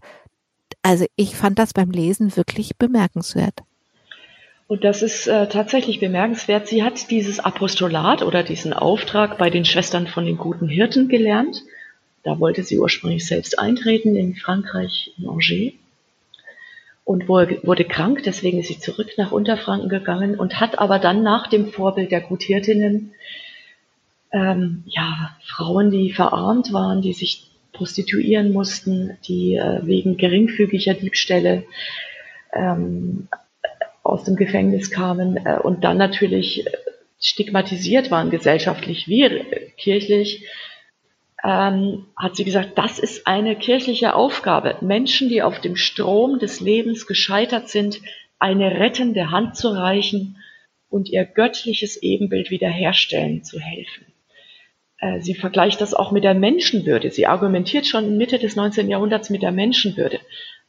Also ich fand das beim Lesen wirklich bemerkenswert. Und das ist äh, tatsächlich bemerkenswert. Sie hat dieses Apostolat oder diesen Auftrag bei den Schwestern von den guten Hirten gelernt. Da wollte sie ursprünglich selbst eintreten in Frankreich, in Angers. Und wurde krank, deswegen ist sie zurück nach Unterfranken gegangen und hat aber dann nach dem Vorbild der Guthirtinnen ähm, ja, Frauen, die verarmt waren, die sich prostituieren mussten, die äh, wegen geringfügiger Diebstähle ähm, aus dem Gefängnis kamen äh, und dann natürlich stigmatisiert waren, gesellschaftlich wie äh, kirchlich, Ähm, hat sie gesagt, das ist eine kirchliche Aufgabe, Menschen, die auf dem Strom des Lebens gescheitert sind, eine rettende Hand zu reichen und ihr göttliches Ebenbild wiederherstellen zu helfen. Äh, sie vergleicht das auch mit der Menschenwürde. Sie argumentiert schon Mitte des neunzehnten Jahrhunderts mit der Menschenwürde.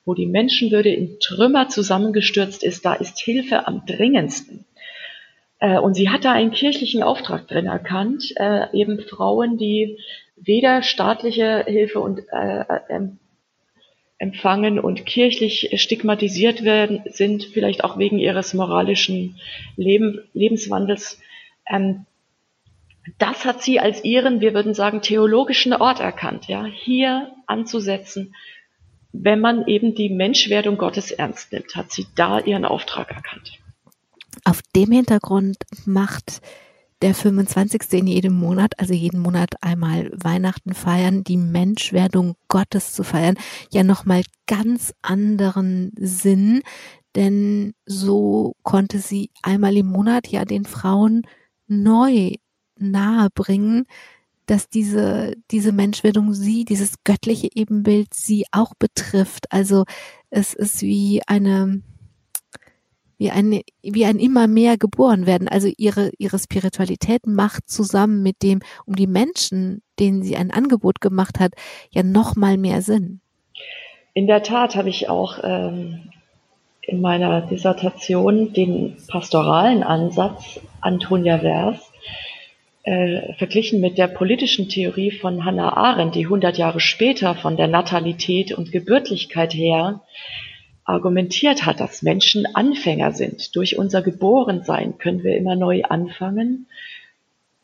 Wo die Menschenwürde in Trümmer zusammengestürzt ist, da ist Hilfe am dringendsten. Äh, und sie hat da einen kirchlichen Auftrag drin erkannt, äh, eben Frauen, die weder staatliche Hilfe und, äh, ähm, empfangen und kirchlich stigmatisiert werden, sind vielleicht auch wegen ihres moralischen Leben, Lebenswandels. Ähm, das hat sie als ihren, wir würden sagen, theologischen Ort erkannt, ja, hier anzusetzen, wenn man eben die Menschwerdung Gottes ernst nimmt, hat sie da ihren Auftrag erkannt. Auf dem Hintergrund macht der fünfundzwanzigste in jedem Monat, also jeden Monat einmal Weihnachten feiern, die Menschwerdung Gottes zu feiern, ja nochmal ganz anderen Sinn, denn so konnte sie einmal im Monat ja den Frauen neu nahebringen, dass diese, diese Menschwerdung sie, dieses göttliche Ebenbild sie auch betrifft. Also es ist wie eine... Wie ein, wie ein immer mehr geboren werden. Also ihre, ihre Spiritualität macht zusammen mit dem, um die Menschen, denen sie ein Angebot gemacht hat, ja noch mal mehr Sinn. In der Tat habe ich auch ähm, in meiner Dissertation den pastoralen Ansatz Antonia Werrs äh, verglichen mit der politischen Theorie von Hannah Arendt, die hundert Jahre später von der Natalität und Gebürtlichkeit her argumentiert hat, dass Menschen Anfänger sind. Durch unser Geborensein können wir immer neu anfangen.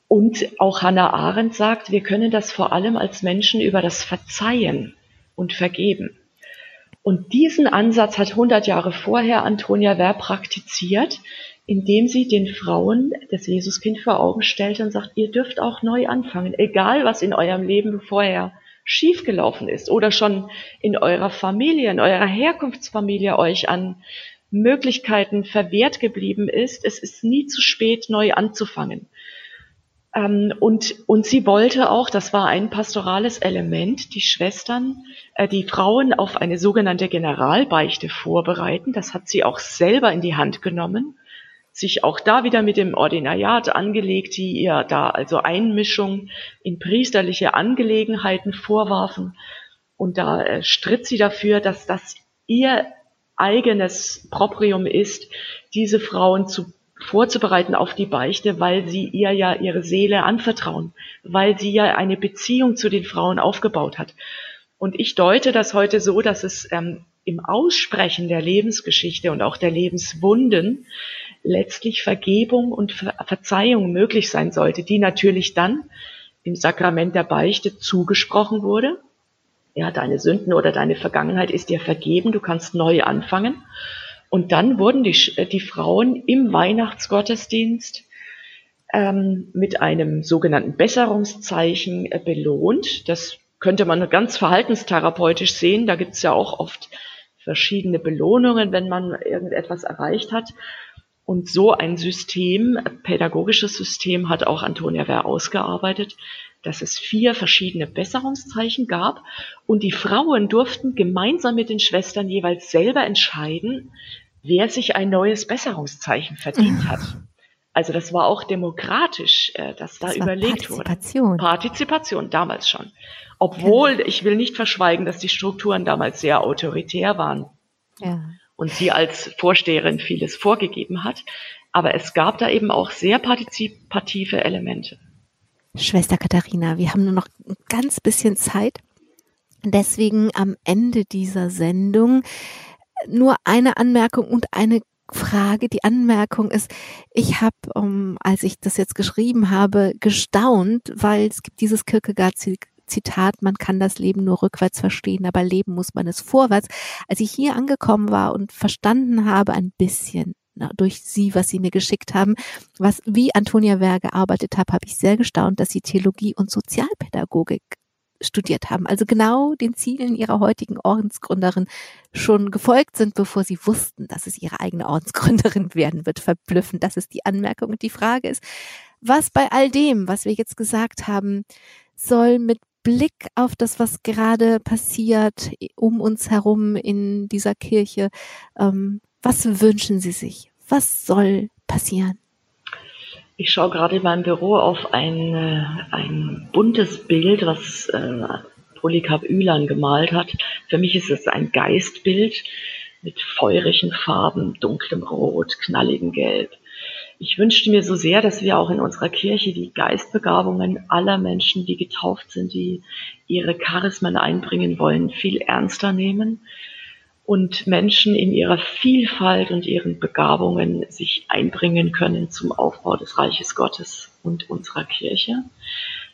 Und auch Hannah Arendt sagt, wir können das vor allem als Menschen über das Verzeihen und Vergeben. Und diesen Ansatz hat hundert Jahre vorher Antonia Werr praktiziert, indem sie den Frauen das Jesuskind vor Augen stellte und sagt, ihr dürft auch neu anfangen, egal was in eurem Leben vorher schiefgelaufen ist oder schon in eurer Familie, in eurer Herkunftsfamilie euch an Möglichkeiten verwehrt geblieben ist. Es ist nie zu spät, neu anzufangen. Ähm, und, und sie wollte auch, das war ein pastorales Element, die Schwestern, äh, die Frauen auf eine sogenannte Generalbeichte vorbereiten. Das hat sie auch selber in die Hand genommen, sich auch da wieder mit dem Ordinariat angelegt, die ihr da also Einmischung in priesterliche Angelegenheiten vorwarfen. Und da äh, stritt sie dafür, dass das ihr eigenes Proprium ist, diese Frauen zu vorzubereiten auf die Beichte, weil sie ihr ja ihre Seele anvertrauen, weil sie ja eine Beziehung zu den Frauen aufgebaut hat. Und ich deute das heute so, dass es ähm, im Aussprechen der Lebensgeschichte und auch der Lebenswunden letztlich Vergebung und Ver- Verzeihung möglich sein sollte, die natürlich dann im Sakrament der Beichte zugesprochen wurde. Ja, deine Sünden oder deine Vergangenheit ist dir vergeben, du kannst neu anfangen. Und dann wurden die, die Frauen im Weihnachtsgottesdienst ähm, mit einem sogenannten Besserungszeichen äh, belohnt. Das könnte man ganz verhaltenstherapeutisch sehen. Da gibt es ja auch oft verschiedene Belohnungen, wenn man irgendetwas erreicht hat. Und so ein System, pädagogisches System, hat auch Antonia Werr ausgearbeitet, dass es vier verschiedene Besserungszeichen gab. Und die Frauen durften gemeinsam mit den Schwestern jeweils selber entscheiden, wer sich ein neues Besserungszeichen verdient hat. Also das war auch demokratisch, dass da das überlegt wurde. Partizipation. Partizipation, damals schon. Obwohl, genau. Ich will nicht verschweigen, dass die Strukturen damals sehr autoritär waren. Ja. Und sie als Vorsteherin vieles vorgegeben hat. Aber es gab da eben auch sehr partizipative Elemente. Schwester Katharina, wir haben nur noch ein ganz bisschen Zeit. Deswegen am Ende dieser Sendung nur eine Anmerkung und eine Frage. Die Anmerkung ist, ich habe, um, als ich das jetzt geschrieben habe, gestaunt, weil es gibt dieses Kierkegaard-Zitat, man kann das Leben nur rückwärts verstehen, aber leben muss man es vorwärts. Als ich hier angekommen war und verstanden habe, ein bisschen na, durch Sie, was Sie mir geschickt haben, was wie Antonia Werr gearbeitet habe, habe ich sehr gestaunt, dass Sie Theologie und Sozialpädagogik studiert haben, also genau den Zielen ihrer heutigen Ordensgründerin schon gefolgt sind, bevor sie wussten, dass es ihre eigene Ordensgründerin werden wird. Verblüffend, das ist die Anmerkung. Und die Frage ist, was bei all dem, was wir jetzt gesagt haben, soll mit Blick auf das, was gerade passiert, um uns herum in dieser Kirche, ähm, was wünschen Sie sich? Was soll passieren? Ich schaue gerade in meinem Büro auf ein, ein buntes Bild, was äh, Polycarp Ülan gemalt hat. Für mich ist es ein Geistbild mit feurigen Farben, dunklem Rot, knalligem Gelb. Ich wünschte mir so sehr, dass wir auch in unserer Kirche die Geistbegabungen aller Menschen, die getauft sind, die ihre Charismen einbringen wollen, viel ernster nehmen und Menschen in ihrer Vielfalt und ihren Begabungen sich einbringen können zum Aufbau des Reiches Gottes und unserer Kirche.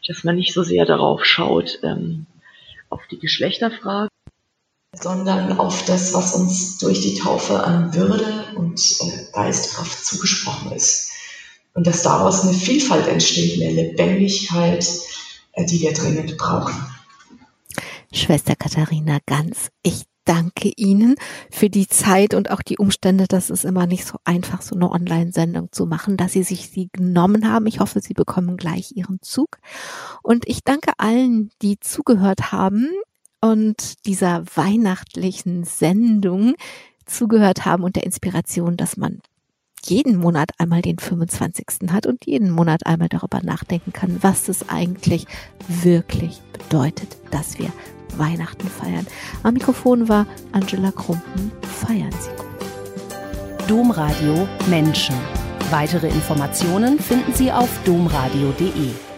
Dass man nicht so sehr darauf schaut, ähm, auf die Geschlechterfrage, sondern auf das, was uns durch die Taufe an Würde und äh, Geistkraft zugesprochen ist. Und dass daraus eine Vielfalt entsteht, eine Lebendigkeit, äh, die wir dringend brauchen. Schwester Katharina Ganz, ich danke Ihnen für die Zeit und auch die Umstände. Das ist immer nicht so einfach, so eine Online-Sendung zu machen, dass Sie sich sie genommen haben. Ich hoffe, Sie bekommen gleich Ihren Zug. Und ich danke allen, die zugehört haben und dieser weihnachtlichen Sendung zugehört haben und der Inspiration, dass man jeden Monat einmal den fünfundzwanzigsten hat und jeden Monat einmal darüber nachdenken kann, was es eigentlich wirklich bedeutet, dass wir Weihnachten feiern. Am Mikrofon war Angela Krumpen. Feiern Sie gut. Domradio Menschen. Weitere Informationen finden Sie auf domradio punkt de.